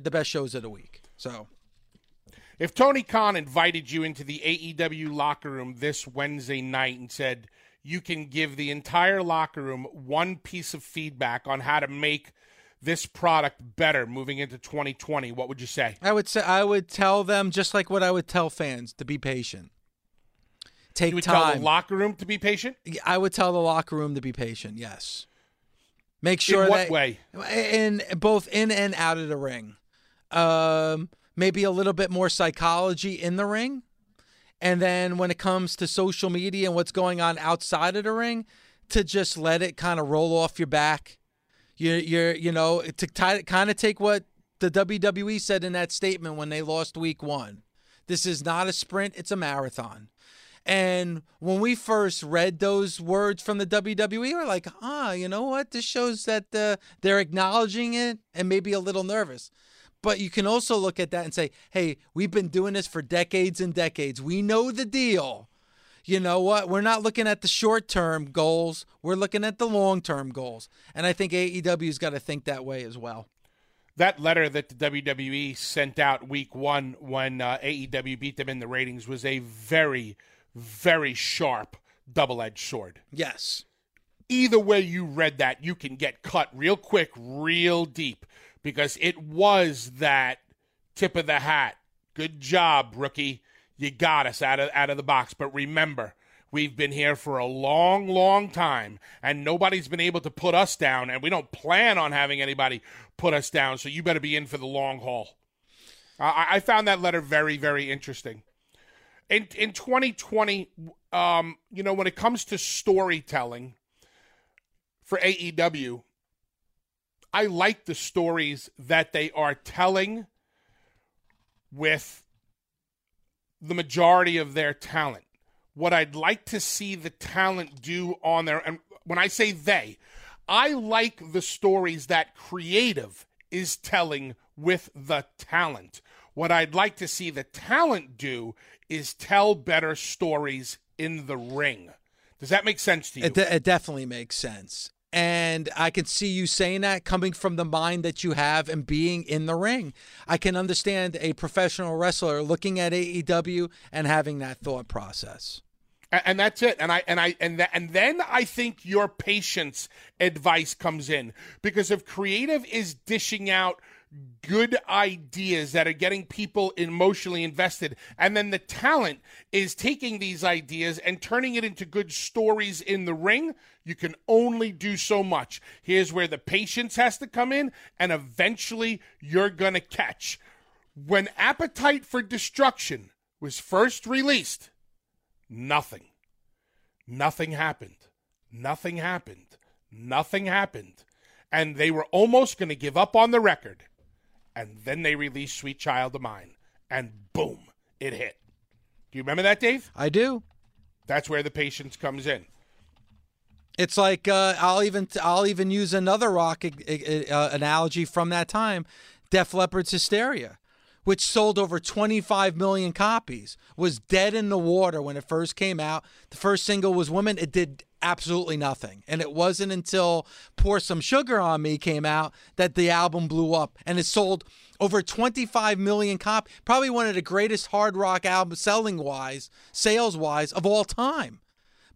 the best shows of the week. So if Tony Khan invited you into the AEW locker room this Wednesday night and said you can give the entire locker room one piece of feedback on how to make this product better moving into 2020, what would you say? I would tell them, just like what I would tell fans, to be patient. Take time. You would tell the locker room to be patient? I would tell the locker room to be patient, yes. Make sure that... In what way? Both in and out of the ring. Maybe a little bit more psychology in the ring. And then when it comes to social media and what's going on outside of the ring, to just let it kind of roll off your back. You know, to kind of take what the WWE said in that statement when they lost week one. This is not a sprint, it's a marathon. And when we first read those words from the WWE, we were like, you know what? This shows that they're acknowledging it and maybe a little nervous. But you can also look at that and say, hey, we've been doing this for decades and decades. We know the deal. You know what? We're not looking at the short-term goals. We're looking at the long-term goals. And I think AEW's got to think that way as well. That letter that the WWE sent out week one when AEW beat them in the ratings was a very, very sharp double-edged sword. Yes. Either way you read that, you can get cut real quick, real deep, because it was that tip of the hat. Good job, rookie. You got us out of the box. But remember, we've been here for a long, long time, and nobody's been able to put us down, and we don't plan on having anybody put us down, so you better be in for the long haul. I found that letter very, very interesting. In 2020, you know, when it comes to storytelling for AEW, I like the stories that they are telling with the majority of their talent. What I'd like to see the talent do on their, and when I say they, I like the stories that creative is telling with the talent. What I'd like to see the talent do is tell better stories in the ring. Does that make sense to you? It definitely makes sense. And I can see you saying that coming from the mind that you have and being in the ring. I can understand a professional wrestler looking at AEW and having that thought process. And that's it. And then I think your patience advice comes in, because if creative is dishing out good ideas that are getting people emotionally invested, and then the talent is taking these ideas and turning it into good stories in the ring, you can only do so much. Here's where the patience has to come in, and eventually you're going to catch. When Appetite for Destruction was first released, nothing happened. And they were almost going to give up on the record. And then they released Sweet Child of Mine. And boom, it hit. Do you remember that, Dave? I do. That's where the patience comes in. It's like I'll even use another rock analogy from that time, Def Leppard's Hysteria, which sold over 25 million copies, was dead in the water when it first came out. The first single was Women. It did absolutely nothing. And it wasn't until Pour Some Sugar on Me came out that the album blew up, and it sold over 25 million copies. Probably one of the greatest hard rock albums sales-wise of all time.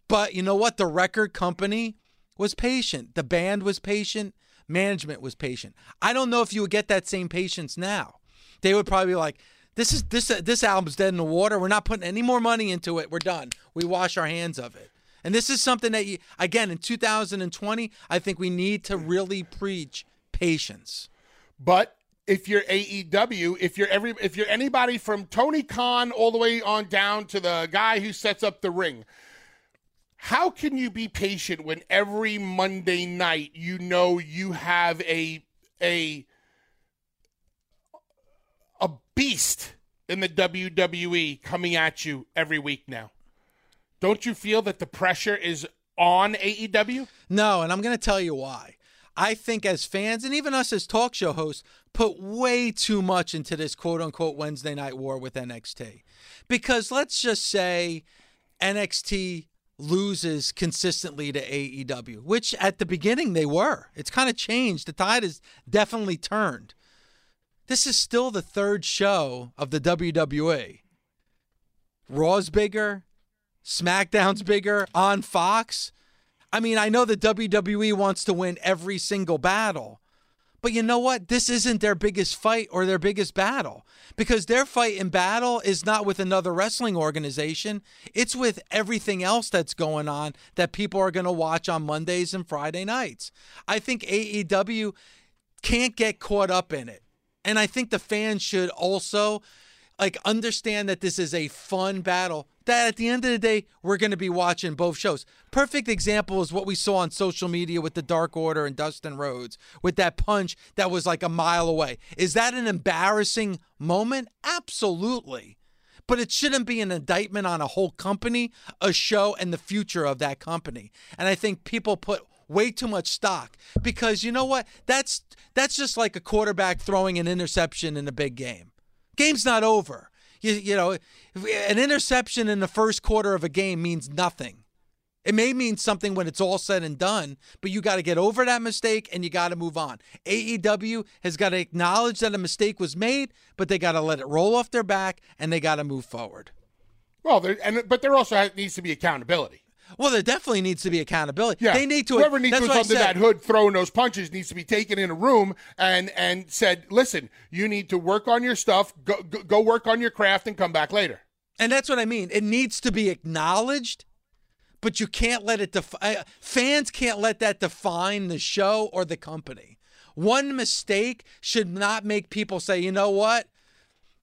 But you know what? The record company was patient. The band was patient. Management was patient. I don't know if you would get that same patience now. They would probably be like, this album's dead in the water. We're not putting any more money into it. We're done. We wash our hands of it. And this is something that, again, in 2020, I think we need to really preach patience. But if you're AEW, if you're anybody from Tony Khan all the way on down to the guy who sets up the ring, how can you be patient when every Monday night you know you have a beast in the WWE coming at you every week now? Don't you feel that the pressure is on AEW? No, and I'm going to tell you why. I think as fans, and even us as talk show hosts, put way too much into this quote-unquote Wednesday night war with NXT. Because let's just say NXT loses consistently to AEW, which at the beginning they were. It's kind of changed. The tide has definitely turned. This is still the third show of the WWE. Raw's bigger. SmackDown's bigger on Fox. I mean, I know the WWE wants to win every single battle, but you know what? This isn't their biggest fight or their biggest battle, because their fight in battle is not with another wrestling organization. It's with everything else that's going on that people are going to watch on Mondays and Friday nights. I think AEW can't get caught up in it. And I think the fans should also understand that this is a fun battle, that at the end of the day, we're going to be watching both shows. Perfect example is what we saw on social media with the Dark Order and Dustin Rhodes, with that punch that was like a mile away. Is that an embarrassing moment? Absolutely. But it shouldn't be an indictment on a whole company, a show, and the future of that company. And I think people put way too much stock, because you know what? That's just like a quarterback throwing an interception in a big game. Game's not over. You know, an interception in the first quarter of a game means nothing. It may mean something when it's all said and done, but you got to get over that mistake and you got to move on. AEW has got to acknowledge that a mistake was made, but they got to let it roll off their back and they got to move forward. Well, but there also needs to be accountability. Well, there definitely needs to be accountability. Yeah. They need to. Whoever needs to was under that hood throwing those punches needs to be taken in a room and said, listen, you need to work on your stuff, go work on your craft, and come back later. And that's what I mean. It needs to be acknowledged, but you can't let it fans can't let that define the show or the company. One mistake should not make people say, you know what?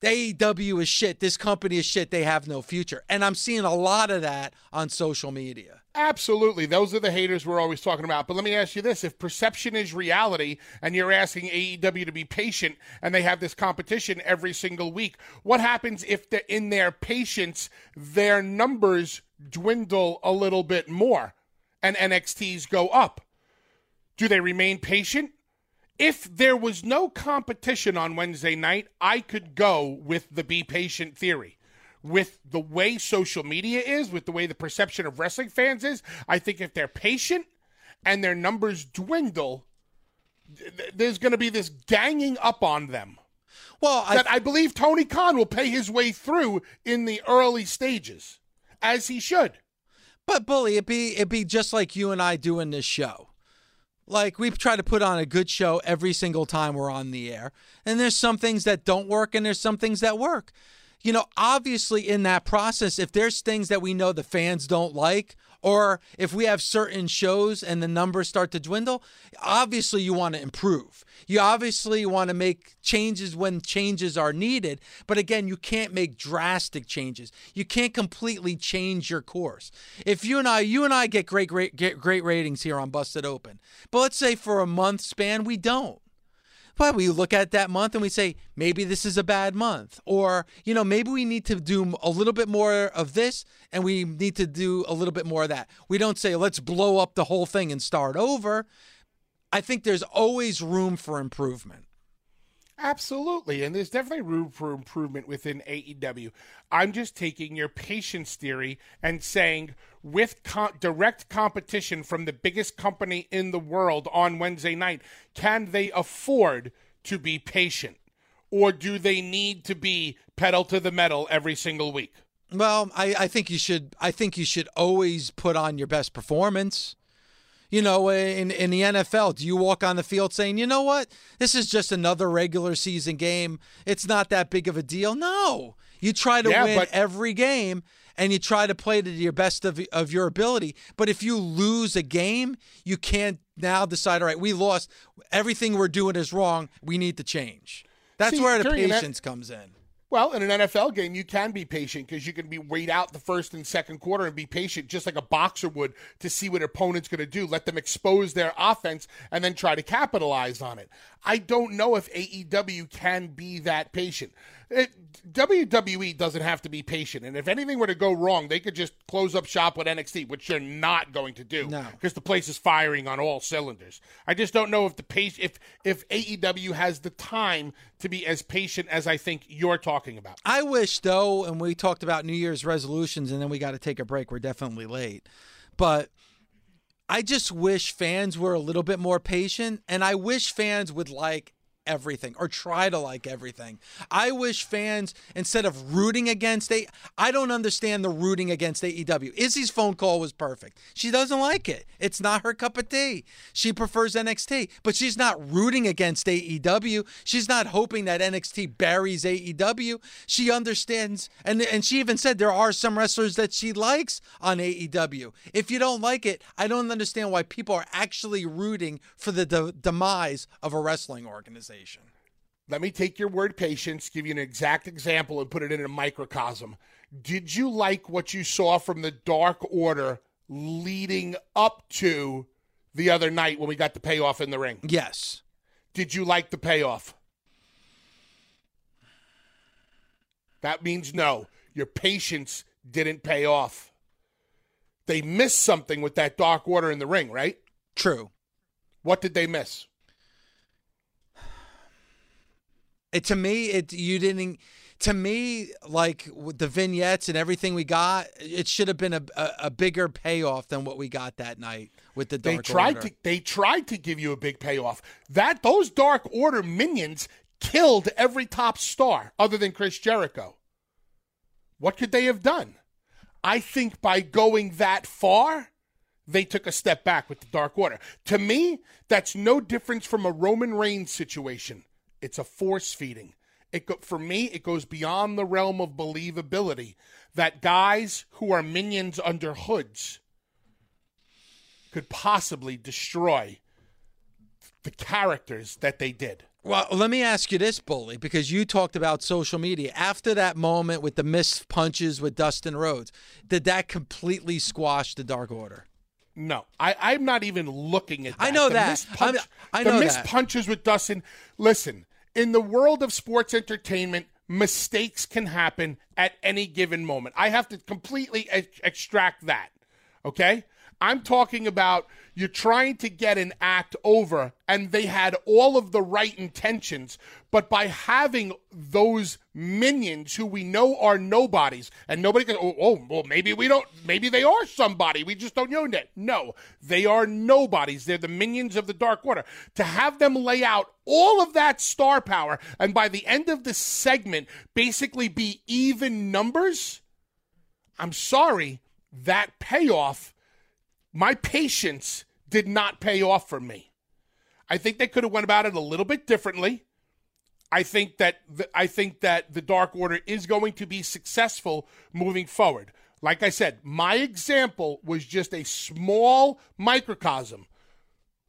AEW is shit. This company is shit. They have no future. And I'm seeing a lot of that on social media. Absolutely. Those are the haters we're always talking about. But let me ask you this. If perception is reality and you're asking AEW to be patient and they have this competition every single week, what happens if in their patience, their numbers dwindle a little bit more and NXT's go up? Do they remain patient? If there was no competition on Wednesday night, I could go with the be patient theory. With the way social media is, with the way the perception of wrestling fans is, I think if they're patient and their numbers dwindle, there's going to be this ganging up on them. Well, that I believe Tony Khan will pay his way through in the early stages, as he should. But Bully, it'd be just like you and I doing this show. Like, we try to put on a good show every single time we're on the air. And there's some things that don't work, and there's some things that work. You know, obviously in that process, if there's things that we know the fans don't like, or if we have certain shows and the numbers start to dwindle, obviously you want to improve. You obviously want to make changes when changes are needed. But again, you can't make drastic changes. You can't completely change your course. If you and I get great ratings here on Busted Open, but let's say for a month span, we don't. But we look at that month and we say, maybe this is a bad month, or, you know, maybe we need to do a little bit more of this and we need to do a little bit more of that. We don't say, let's blow up the whole thing and start over. I think there's always room for improvement. Absolutely. And there's definitely room for improvement within AEW. I'm just taking your patience theory and saying with direct competition from the biggest company in the world on Wednesday night, can they afford to be patient, or do they need to be pedal to the metal every single week? Well, I think you should always put on your best performance. You know, in the NFL, do you walk on the field saying, you know what, this is just another regular season game, it's not that big of a deal? No. You try to win every game, and you try to play to your best of your ability. But if you lose a game, you can't now decide, all right, we lost, everything we're doing is wrong, we need to change. That's where the patience comes in. Well, in an NFL game, you can be patient because you can be wait out the first and second quarter and be patient just like a boxer would to see what an opponent's going to do, let them expose their offense, and then try to capitalize on it. I don't know if AEW can be that patient. WWE doesn't have to be patient, and if anything were to go wrong, they could just close up shop with NXT, which they're not going to do because the place is firing on all cylinders. I just don't know if if AEW has the time to be as patient as I think you're talking about. I wish, though, and we talked about New Year's resolutions, and then we got to take a break. We're definitely late, but I just wish fans were a little bit more patient, and I wish fans would like everything, or try to like everything. I wish fans, instead of rooting against I don't understand the rooting against AEW. Izzy's phone call was perfect. She doesn't like it. It's not her cup of tea. She prefers NXT, but she's not rooting against AEW. She's not hoping that NXT buries AEW. She understands, and she even said there are some wrestlers that she likes on AEW. If you don't like it, I don't understand why people are actually rooting for the demise of a wrestling organization. Let me take your word patience, give you an exact example, and put it in a microcosm. Did you like what you saw from the Dark Order leading up to the other night when we got the payoff in the ring? Yes. Did you like the payoff? That means no. Your patience didn't pay off. They missed something with that Dark Order in the ring, right? True. What did they miss? To me, with the vignettes and everything we got, it should have been a bigger payoff than what we got that night with the Dark Order. They tried to give you a big payoff. Those Dark Order minions killed every top star other than Chris Jericho. What could they have done? I think by going that far, they took a step back with the Dark Order. To me, that's no difference from a Roman Reigns situation. It's a force feeding. For me, it goes beyond the realm of believability that guys who are minions under hoods could possibly destroy the characters that they did. Well, let me ask you this, Bully, because you talked about social media. After that moment with the missed punches with Dustin Rhodes, did that completely squash the Dark Order? No, I'm not even looking at that. I know that. The missed punches with Dustin. Listen, in the world of sports entertainment, mistakes can happen at any given moment. I have to completely extract that, okay? I'm talking about you're trying to get an act over, and they had all of the right intentions, but by having those minions who we know are nobodies, and nobody can, maybe they are somebody, we just don't know that. No, they are nobodies. They're the minions of the Dark Order. To have them lay out all of that star power, and by the end of the segment, basically be even numbers, I'm sorry, that payoff, my patience did not pay off for me. I think they could have went about it a little bit differently. I think that the Dark Order is going to be successful moving forward. Like I said, my example was just a small microcosm.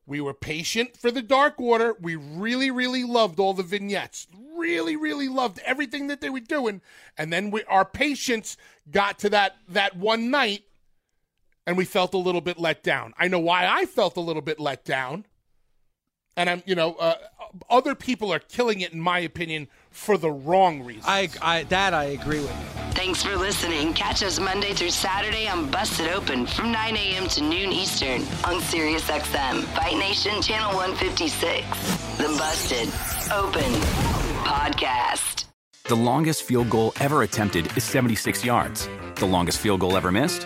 We were patient for the Dark Order. We really, really loved all the vignettes. Really, really loved everything that they were doing. And then our patience got to that one night, and we felt a little bit let down. I know why I felt a little bit let down. And other people are killing it, in my opinion, for the wrong reasons. I agree with you. Thanks for listening. Catch us Monday through Saturday on Busted Open from 9 a.m. to noon Eastern on Sirius XM, Fight Nation Channel 156, the Busted Open podcast. The longest field goal ever attempted is 76 yards. The longest field goal ever missed?